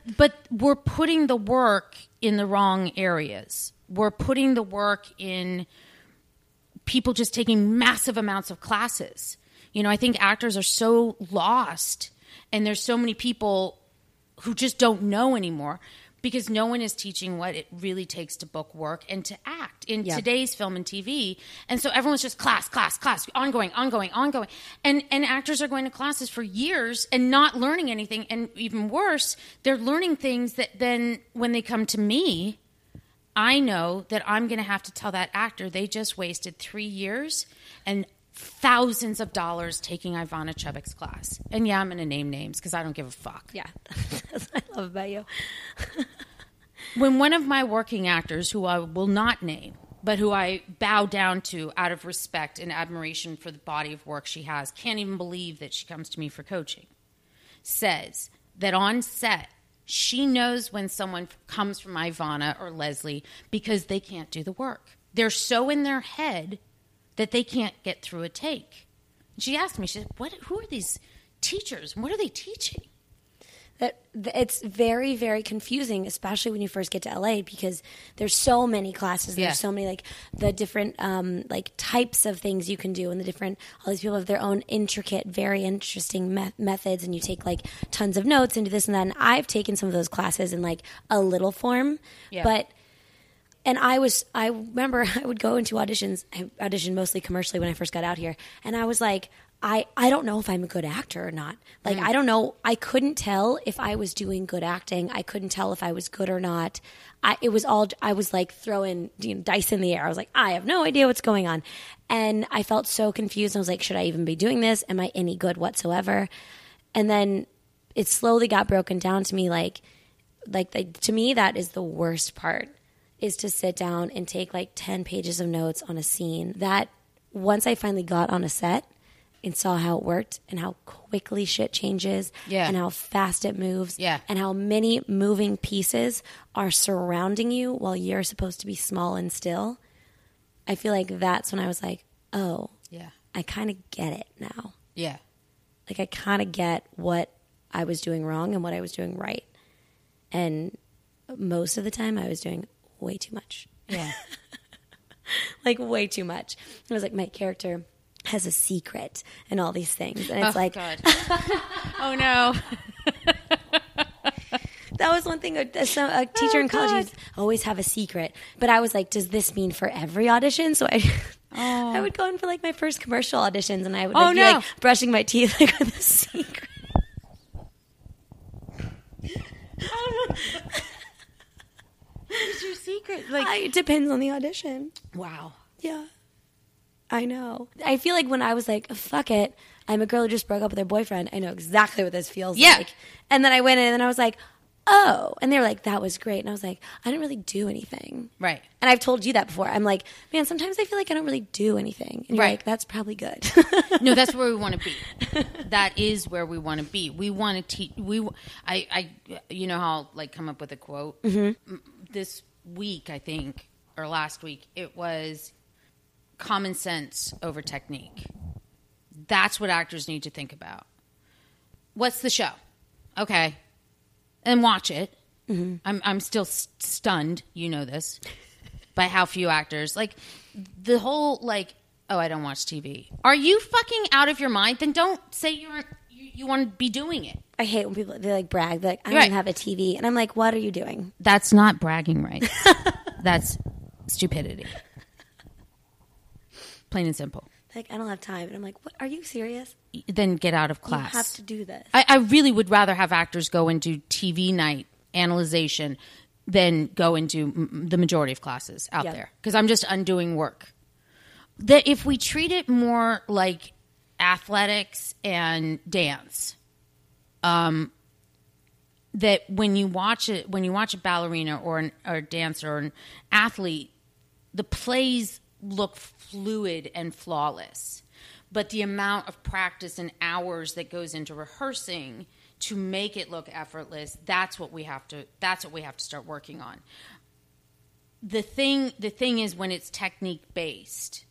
we're putting the work in the wrong areas. We're putting the work in people just taking massive amounts of classes. I think actors are so lost, and there's so many people who just don't know anymore because no one is teaching what it really takes to book work and to act in today's film and TV. And so everyone's just class, class, class, ongoing. And actors are going to classes for years and not learning anything. And even worse, they're learning things that then when they come to me, I know that I'm going to have to tell that actor they just wasted 3 years and thousands of dollars taking Ivana Chubbuck's class. And I'm going to name names because I don't give a fuck. Yeah. That's what I love about you. When one of my working actors, who I will not name, but who I bow down to out of respect and admiration for the body of work she has, can't even believe that she comes to me for coaching, says that on set, she knows when someone comes from Ivana or Leslie because they can't do the work. They're so in their head that they can't get through a take. She asked me, she said, who are these teachers? What are they teaching? It's very, very confusing, especially when you first get to LA, because there's so many classes. Yeah. There's so many, the different, types of things you can do, and all these people have their own intricate, very interesting methods, and you take, tons of notes and do this and that, and I've taken some of those classes in, a little form, but... And I remember I would go into auditions. I auditioned mostly commercially when I first got out here. And I was like, I don't know if I'm a good actor or not. I don't know. I couldn't tell if I was doing good acting. I couldn't tell if I was good or not. I was throwing dice in the air. I was like, I have no idea what's going on. And I felt so confused. I was like, should I even be doing this? Am I any good whatsoever? And then it slowly got broken down to me. To me, that is the worst part. Is to sit down and take 10 pages of notes on a scene. That once I finally got on a set and saw how it worked and how quickly shit changes and how fast it moves and how many moving pieces are surrounding you while you're supposed to be small and still, I feel like that's when I was like, oh, yeah, I kind of get it now. Yeah. I kind of get what I was doing wrong and what I was doing right. And most of the time I was doing way too much. Yeah. Way too much. It was my character has a secret and all these things. And it's God. Oh, no. That was one thing a teacher in college used, always have a secret. But I was like, does this mean for every audition? So I would go in for my first commercial auditions and I would brushing my teeth with a secret. secret? Like, it depends on the audition. Wow. Yeah. I know. I feel like when I was like, fuck it, I'm a girl who just broke up with her boyfriend. I know exactly what this feels like. And then I went in and I was like, oh. And they were like, that was great. And I was like, I didn't really do anything. Right. And I've told you that before. I'm like, man, sometimes I feel like I don't really do anything. And you're like, that's probably good. No, that's where we want to be. That is where we want to be. We want to teach. You know how I'll like come up with a quote? Mm-hmm. This week, I think, or last week, it was common sense over technique. That's what actors need to think about. What's the show? Okay. And watch it. Mm-hmm. I'm still stunned, you know this, by how few actors. Like, the whole, like, oh, I don't watch TV. Are you fucking out of your mind? Then don't say you want to be doing it. I hate when people, they, like, brag. They're like, I don't have a TV. And I'm like, what are you doing? That's not bragging rights. That's stupidity. Plain and simple. Like, I don't have time. And I'm like, what? Are you serious? Then get out of class. You have to do this. I really would rather have actors go and do TV night analyzation than go and do the majority of classes out there. Because I'm just undoing work. That if we treat it more like athletics and dance, that when you watch a ballerina or a dancer or an athlete, the plays look fluid and flawless, but the amount of practice and hours that goes into rehearsing to make it look effortless, that's what we have to start working on. The thing is, when it's technique based,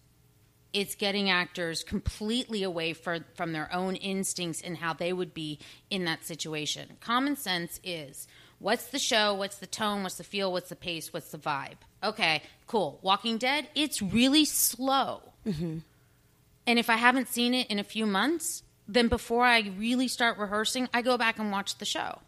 it's getting actors completely away from their own instincts and how they would be in that situation. Common sense is, what's the show? What's the tone? What's the feel? What's the pace? What's the vibe? Okay, cool. Walking Dead, it's really slow. Mm-hmm. And if I haven't seen it in a few months, then before I really start rehearsing, I go back and watch the show.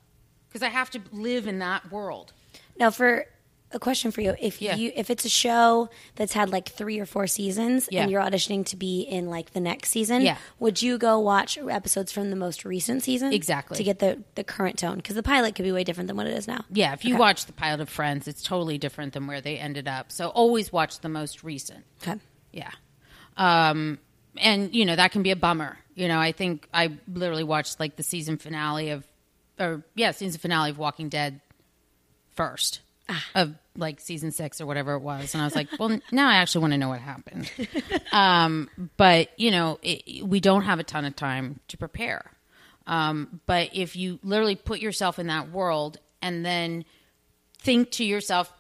Because I have to live in that world. Now, for a question for you. If it's a show that's had like 3 or 4 seasons and you're auditioning to be in like the next season, would you go watch episodes from the most recent season? Exactly. To get the current tone? Because the pilot could be way different than what it is now. Yeah, if you watch the pilot of Friends, it's totally different than where they ended up. So always watch the most recent. Okay. Yeah. And, you know, that can be a bummer. You know, I think I literally watched like the season finale of Walking Dead first. Of like season 6 or whatever it was. And I was like, well, now I actually want to know what happened. But, you know, we don't have a ton of time to prepare. But if you literally put yourself in that world and then think to yourself,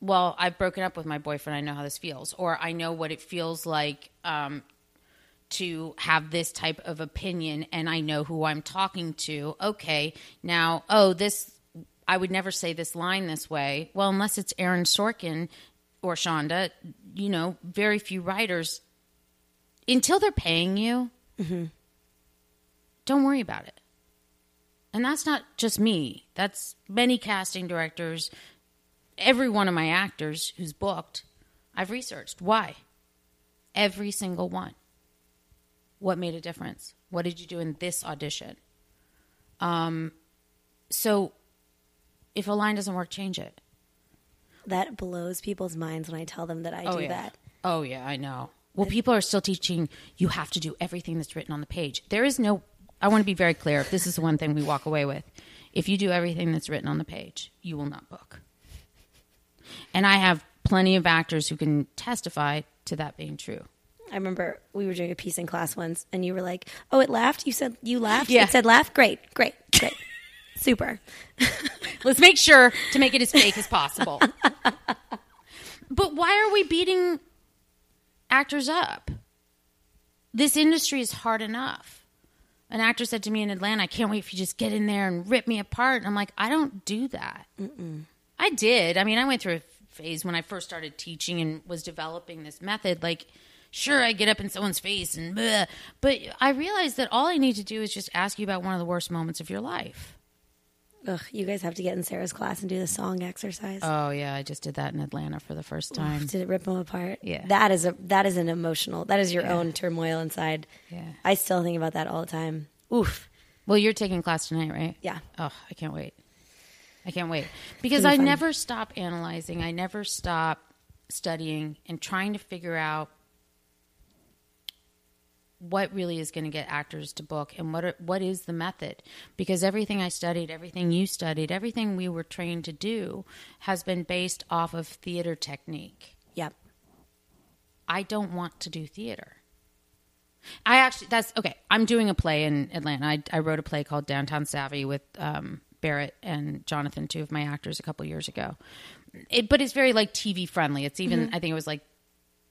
well, I've broken up with my boyfriend. I know how this feels. Or I know what it feels like to have this type of opinion, and I know who I'm talking to. Okay, now, I would never say this line this way. Well, unless it's Aaron Sorkin or Shonda, you know, very few writers, until they're paying you, mm-hmm. don't worry about it. And that's not just me. That's many casting directors. Every one of my actors who's booked, I've researched. Why? Every single one. What made a difference? What did you do in this audition? So... if a line doesn't work, change it. That blows people's minds when I tell them that I do that. Oh, yeah, I know. Well, people are still teaching you have to do everything that's written on the page. There is no... I want to be very clear. If this is the one thing we walk away with. If you do everything that's written on the page, you will not book. And I have plenty of actors who can testify to that being true. I remember we were doing a piece in class once, and you were like, oh, it laughed? You said you laughed? Yeah. It said laugh? Great. Super. Let's make sure to make it as fake as possible. But why are we beating actors up? This industry is hard enough. An actor said to me in Atlanta, I can't wait for you to just get in there and rip me apart. And I'm like, I don't do that. Mm-mm. I did. I mean, I went through a phase when I first started teaching and was developing this method. Like, sure, I get up in someone's face and blah, but I realized that all I need to do is just ask you about one of the worst moments of your life. Ugh, you guys have to get in Sarah's class and do the song exercise. Oh yeah, I just did that in Atlanta for the first time. Did it rip them apart? Yeah, that is your own turmoil inside. Yeah, I still think about that all the time. Oof. Well, you're taking class tonight, right? Yeah. Oh, I can't wait. I can't wait. Because I never stop analyzing. I never stop studying and trying to figure out what really is going to get actors to book and what is the method. Because everything I studied, everything you studied, everything we were trained to do has been based off of theater technique. Yep. I don't want to do theater. I'm doing a play in Atlanta. I wrote a play called Downtown Savvy with Barrett and Jonathan, two of my actors, a couple years ago. But it's very like TV friendly. It's even, I think it was like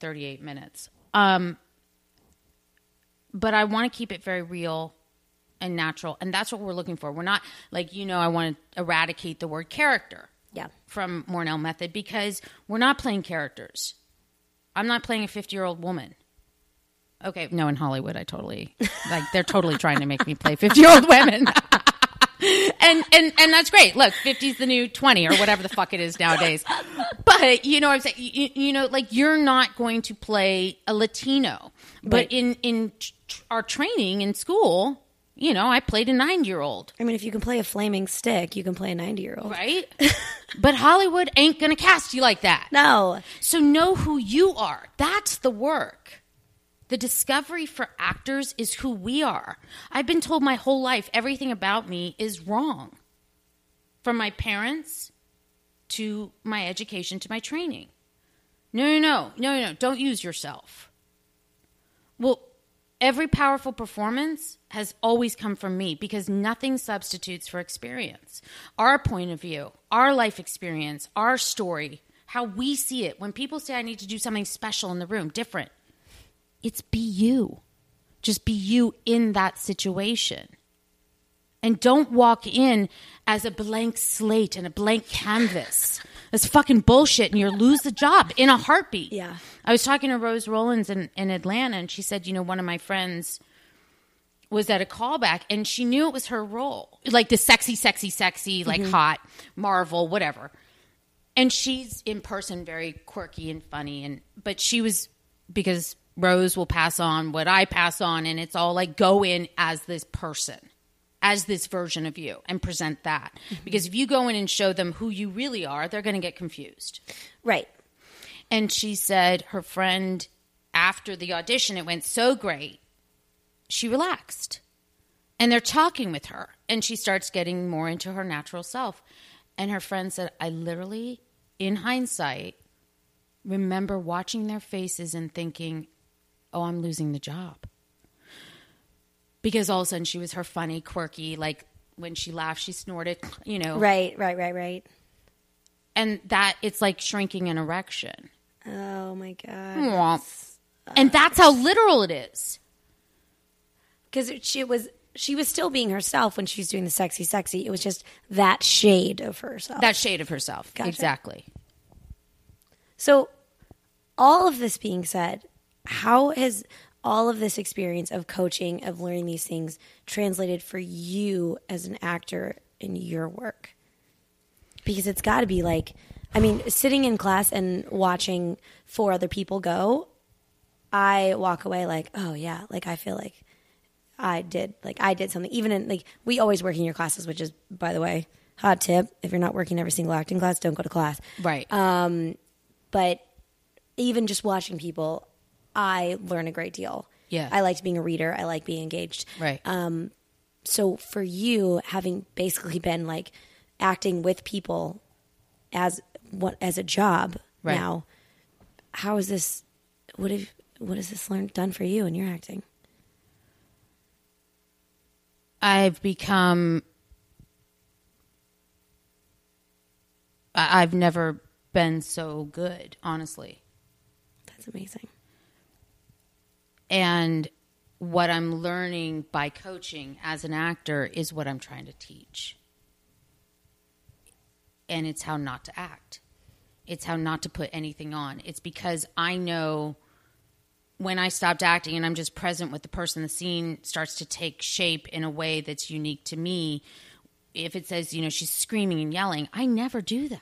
38 minutes. But I want to keep it very real and natural. And that's what we're looking for. We're not like, I want to eradicate the word character from Mornell Method, because we're not playing characters. I'm not playing a 50-year-old woman. Okay. No, in Hollywood, they're totally trying to make me play 50-year-old women. And that's great. Look, 50's the new 20 or whatever the fuck it is nowadays. But you know what I'm saying? You're not going to play a Latino. But in our training in school, I played a 90-year-old. I mean, if you can play a flaming stick, you can play a 90-year-old. Right? But Hollywood ain't going to cast you like that. No. So know who you are. That's the work. The discovery for actors is who we are. I've been told my whole life everything about me is wrong. From my parents to my education to my training. No. Don't use yourself. Well, every powerful performance has always come from me, because nothing substitutes for experience. Our point of view, our life experience, our story, how we see it. When people say I need to do something special in the room, different. It's be you. Just be you in that situation. And don't walk in as a blank slate and a blank canvas. That's fucking bullshit, and you'll lose the job in a heartbeat. Yeah. I was talking to Rose Rollins in Atlanta, and she said, one of my friends was at a callback, and she knew it was her role. Like the sexy, like hot, Marvel, whatever. And she's in person very quirky and funny, but she was, because Rose will pass on what I pass on, and it's all like go in as this person, as this version of you, and present that. Because if you go in and show them who you really are, they're going to get confused. Right. And she said her friend, after the audition, it went so great, she relaxed. And they're talking with her, and she starts getting more into her natural self. And her friend said, I literally, in hindsight, remember watching their faces and thinking, oh, I'm losing the job. Because all of a sudden she was her funny, quirky, like when she laughed, she snorted, Right. And that, it's like shrinking an erection. Oh, my God. And that's how literal it is. Because she was still being herself when she was doing the sexy. It was just that shade of herself. Gotcha. Exactly. So all of this being said, how has all of this experience of coaching, of learning these things, translated for you as an actor in your work? Because it's got to be like, I mean, sitting in class and watching four other people go, I walk away like, oh yeah, like I feel like I did something. Even in, like, we always work in your classes, which is, by the way, hot tip. If you're not working every single acting class, don't go to class. Right. But even just watching people, I learn a great deal. Yeah. I liked being a reader. I like being engaged. Right. So for you, having basically been like acting with people as a job now, how is this? What has this done for you in your acting? I've never been so good, honestly. That's amazing. And what I'm learning by coaching as an actor is what I'm trying to teach. And it's how not to act. It's how not to put anything on. It's because I know when I stopped acting and I'm just present with the person, the scene starts to take shape in a way that's unique to me. If it says, she's screaming and yelling, I never do that.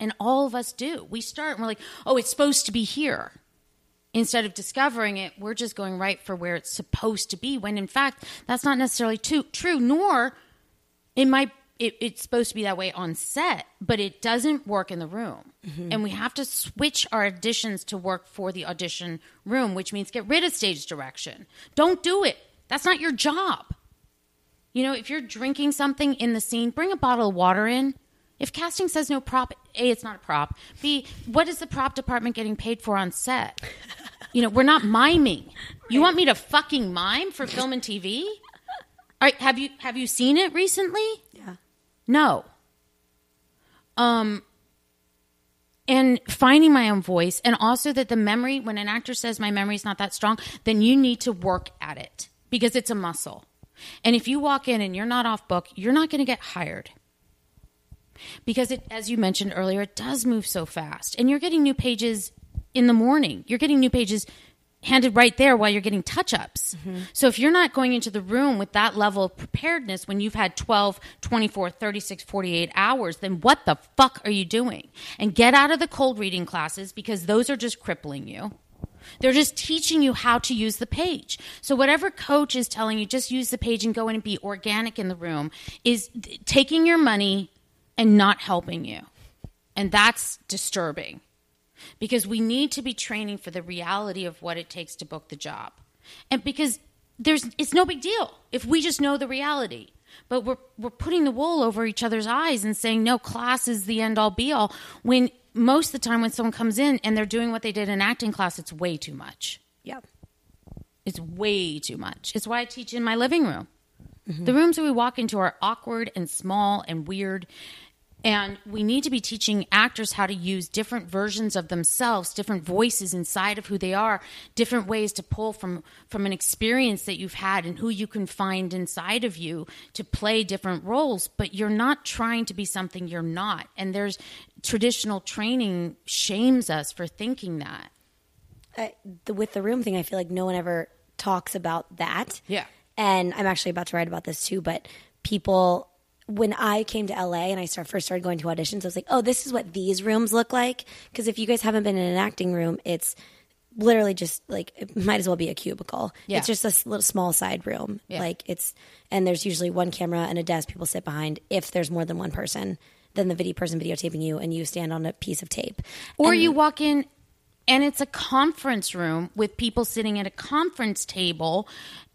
And all of us do. We start and we're like, oh, it's supposed to be here. Instead of discovering it, we're just going right for where it's supposed to be, when in fact, that's not necessarily true, nor, in my it's supposed to be that way on set, but it doesn't work in the room. Mm-hmm. And we have to switch our auditions to work for the audition room, which means get rid of stage direction. Don't do it. That's not your job. You know, if you're drinking something in the scene, bring a bottle of water in. If casting says no prop, A, it's not a prop. B, what is the prop department getting paid for on set? You know, we're not miming. You want me to fucking mime for film and TV? All right, have you seen it recently? Yeah. No. And finding my own voice, and also that the memory, when an actor says my memory is not that strong, then you need to work at it because it's a muscle. And if you walk in and you're not off book, you're not going to get hired. Because it, as you mentioned earlier, it does move so fast. And you're getting new pages in the morning. You're getting new pages handed right there while you're getting touch-ups. Mm-hmm. So if you're not going into the room with that level of preparedness when you've had 12, 24, 36, 48 hours, then what the fuck are you doing? And get out of the cold reading classes because those are just crippling you. They're just teaching you how to use the page. So whatever coach is telling you, just use the page and go in and be organic in the room, is taking your money and not helping you. And that's disturbing. Because we need to be training for the reality of what it takes to book the job. And because it's no big deal if we just know the reality. But we're putting the wool over each other's eyes and saying, no, class is the end all be all. When most of the time when someone comes in and they're doing what they did in acting class, it's way too much. Yep. It's way too much. It's why I teach in my living room. Mm-hmm. The rooms that we walk into are awkward and small and weird. And we need to be teaching actors how to use different versions of themselves, different voices inside of who they are, different ways to pull from an experience that you've had and who you can find inside of you to play different roles. But you're not trying to be something you're not. And there's traditional training shames us for thinking that. With the room thing, I feel like no one ever talks about that. Yeah. And I'm actually about to write about this too, but people... When I came to LA and I first started going to auditions, I was like, oh, this is what these rooms look like. Because if you guys haven't been in an acting room, it's literally just like, it might as well be a cubicle. Yeah. It's just a little small side room. Yeah. Like and there's usually one camera and a desk people sit behind. If there's more than one person, then the person videotaping you and you stand on a piece of tape. Or you walk in and it's a conference room with people sitting at a conference table.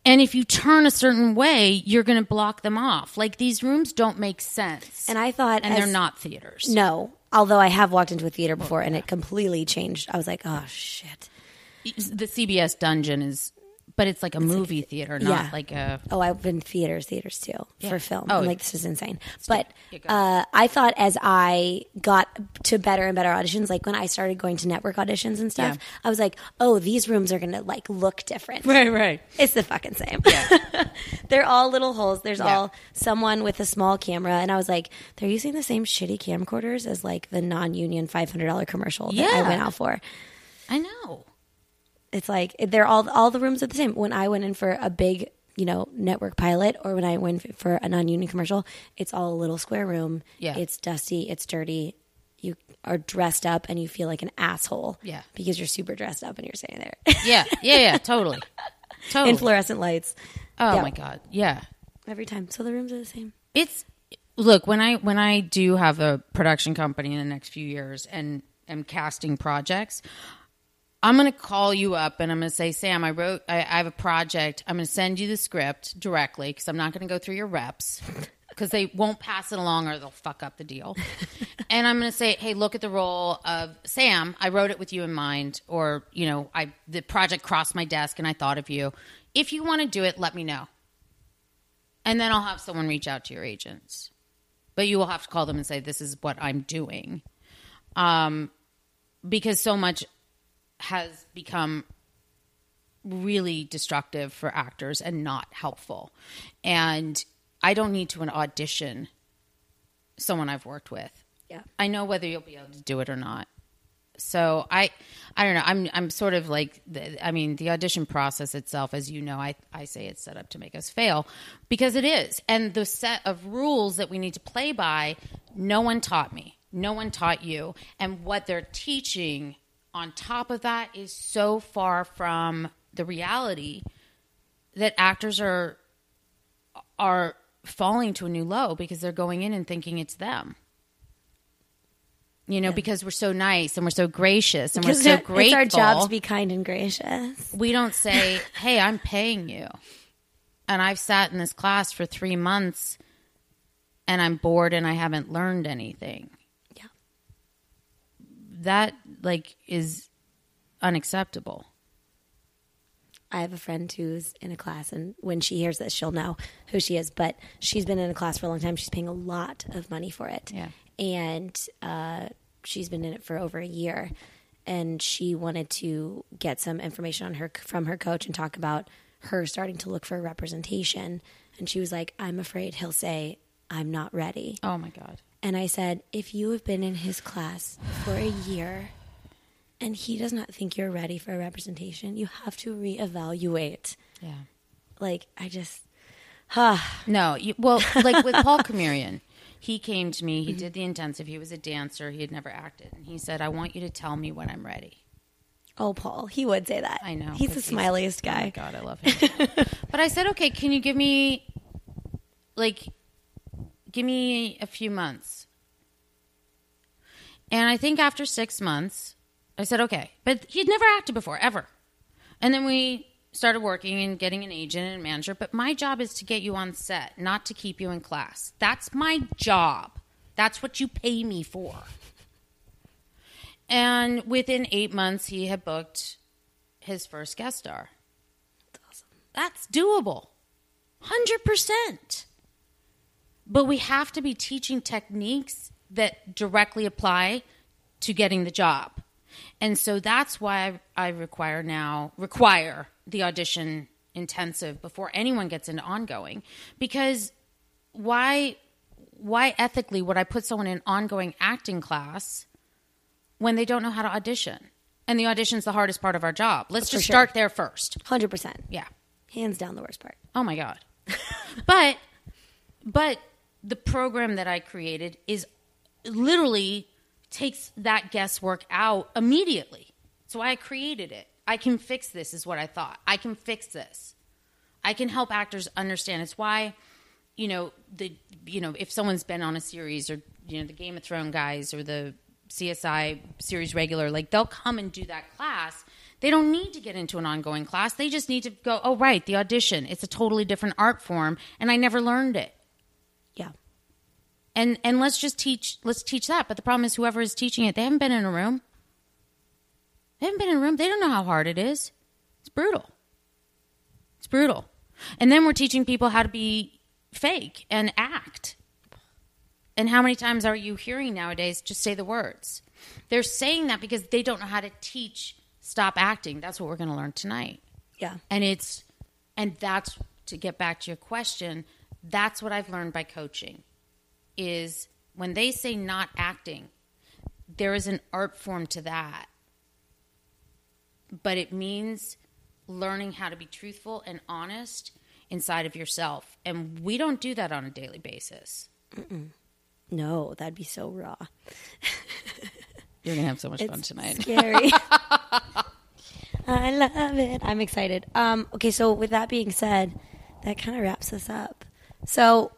And if you turn a certain way, you're going to block them off. Like, these rooms don't make sense. And I thought... And they're not theaters. No. Although I have walked into a theater before, and it completely changed. I was like, oh, shit. The CBS dungeon is... But it's like a movie theater, not like a... Oh, I've been theaters too, for film. Oh, I'm like, this is insane. But I thought as I got to better and better auditions, like when I started going to network auditions and stuff, I was like, oh, these rooms are going to like look different. Right. It's the fucking same. Yeah. They're all little holes. There's all someone with a small camera. And I was like, they're using the same shitty camcorders as like the non-union $500 commercial that I went out for. I know. It's like they're all the rooms are the same. When I went in for a big, network pilot, or when I went for a non-union commercial, it's all a little square room. Yeah. It's dusty. It's dirty. You are dressed up and you feel like an asshole. Yeah. Because you're super dressed up and you're sitting there. Yeah, totally. In fluorescent lights. Oh my God. Yeah. Every time. So the rooms are the same. It's look, when I do have a production company in the next few years and am casting projects, I'm going to call you up and I'm going to say, Sam, I have a project. I'm going to send you the script directly because I'm not going to go through your reps because they won't pass it along or they'll fuck up the deal. And I'm going to say, hey, look at the role of Sam. I wrote it with you in mind, or, the project crossed my desk and I thought of you. If you want to do it, let me know. And then I'll have someone reach out to your agents. But you will have to call them and say, this is what I'm doing. Because so much has become really destructive for actors and not helpful. And I don't need to audition someone I've worked with. Yeah. I know whether you'll be able to do it or not. So I don't know. I'm sort of like, the audition process itself, as you know, I say it's set up to make us fail because it is. And the set of rules that we need to play by, no one taught me. No one taught you. And what they're teaching on top of that is so far from the reality that actors are falling to a new low because they're going in and thinking it's them. You know, yeah. Because we're so nice and we're so gracious and we're so grateful. It's our job to be kind and gracious. We don't say, hey, I'm paying you. And I've sat in this class for 3 months and I'm bored and I haven't learned anything. Yeah. That, like, is unacceptable. I have a friend who's in a class, and when she hears this, she'll know who she is. But she's been in a class for a long time. She's paying a lot of money for it. Yeah. And she's been in it for over a year. And she wanted to get some information on her from her coach and talk about her starting to look for representation. And she was like, I'm afraid he'll say, I'm not ready. Oh, my God. And I said, if you have been in his class for a year and he does not think you're ready for a representation, you have to reevaluate. Yeah. Like, I just, No, well, like with Paul Kamerian, he came to me, he did the intensive, he was a dancer, he had never acted. And he said, I want you to tell me when I'm ready. Oh, Paul, he would say that. I know. He's the smiliest guy. Oh, my God, I love him. But I said, okay, can you give me, like, give me a few months? And I think after 6 months... I said, okay. But he'd never acted before, ever. And then we started working and getting an agent and a manager. But my job is to get you on set, not to keep you in class. That's my job. That's what you pay me for. And within 8 months, he had booked his first guest star. That's awesome. That's doable. 100%. But we have to be teaching techniques that directly apply to getting the job. And so that's why I require the audition intensive before anyone gets into ongoing, because why ethically would I put someone in ongoing acting class when they don't know how to audition? And the audition's the hardest part of our job. Let's just start there first. 100%. Yeah. Hands down the worst part. Oh my God. But the program that I created is literally takes that guesswork out immediately. That's why I created it. I can fix this is what I thought. I can fix this. I can help actors understand. It's why, if someone's been on a series or, the Game of Thrones guys or the CSI series regular, like they'll come and do that class. They don't need to get into an ongoing class. They just need to go, oh, right, the audition. It's a totally different art form and I never learned it. Yeah. And let's teach that. But the problem is whoever is teaching it, they haven't been in a room. They don't know how hard it is. It's brutal. And then we're teaching people how to be fake and act. And how many times are you hearing nowadays, just say the words? They're saying that because they don't know how to teach stop acting. That's what we're going to learn tonight. Yeah. And that's, to get back to your question, that's what I've learned by coaching. Is when they say not acting, there is an art form to that. But it means learning how to be truthful and honest inside of yourself. And we don't do that on a daily basis. Mm-mm. No, that'd be so raw. You're going to have so much fun tonight. It's scary. I love it. I'm excited. Okay, so with that being said, that kind of wraps us up. So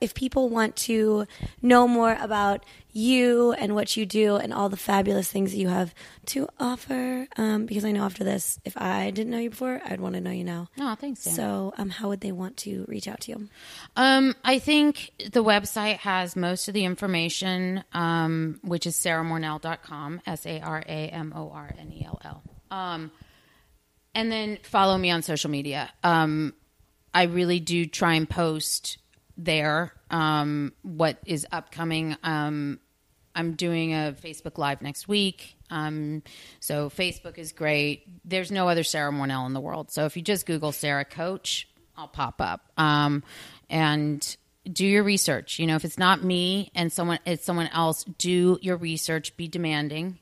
if people want to know more about you and what you do and all the fabulous things that you have to offer, because I know after this, if I didn't know you before, I'd want to know you now. Oh, thanks, Dan. So how would they want to reach out to you? I think the website has most of the information, which is sarahmornell.com, SARAMORNELL. And then follow me on social media. I really do try and post there what is upcoming. I'm doing a Facebook Live next week. So Facebook is great. There's no other Sarah Mornell in the world. So if you just Google Sarah Coach, I'll pop up. And do your research. If it's not me and it's someone else, do your research. Be demanding.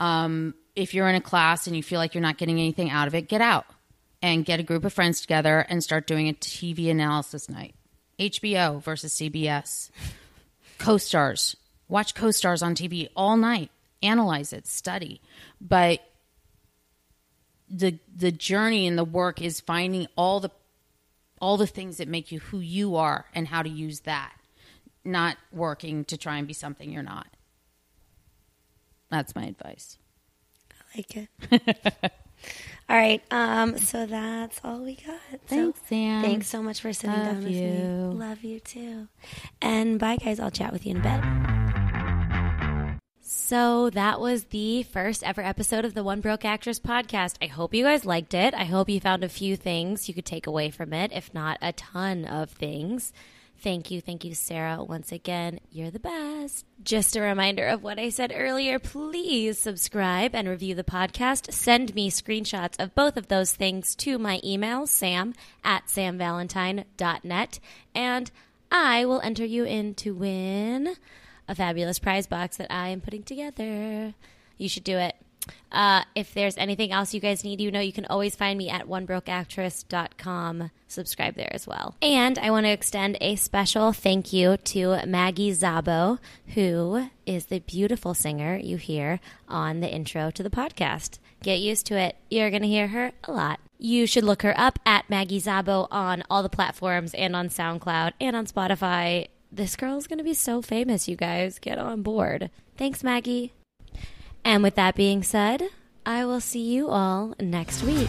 If you're in a class and you feel like you're not getting anything out of it, get out. And get a group of friends together and start doing a TV analysis night. HBO versus CBS. Co-stars. Watch co-stars on TV all night. Analyze it. Study. But the journey and the work is finding all the all the things that make you who you are and how to use that, not working to try and be something you're not. That's my advice. I like it. All right. So that's all we got. Thanks, Sam. Thanks so much for sitting down with me. Love you too. And bye, guys. I'll chat with you in a bit. So that was the first ever episode of the One Broke Actress podcast. I hope you guys liked it. I hope you found a few things you could take away from it, if not a ton of things. Thank you. Thank you, Sarah. Once again, you're the best. Just a reminder of what I said earlier. Please subscribe and review the podcast. Send me screenshots of both of those things to my email, sam@samvalentine.net. And I will enter you in to win a fabulous prize box that I am putting together. You should do it. If there's anything else you guys need, you can always find me at OneBrokeActress.com. Subscribe there as well. And I want to extend a special thank you to Maggie Zabo, who is the beautiful singer you hear on the intro to the podcast. Get used to it. You're going to hear her a lot. You should look her up at Maggie Zabo on all the platforms and on SoundCloud and on Spotify. This girl is going to be so famous, you guys. Get on board. Thanks, Maggie. And with that being said, I will see you all next week.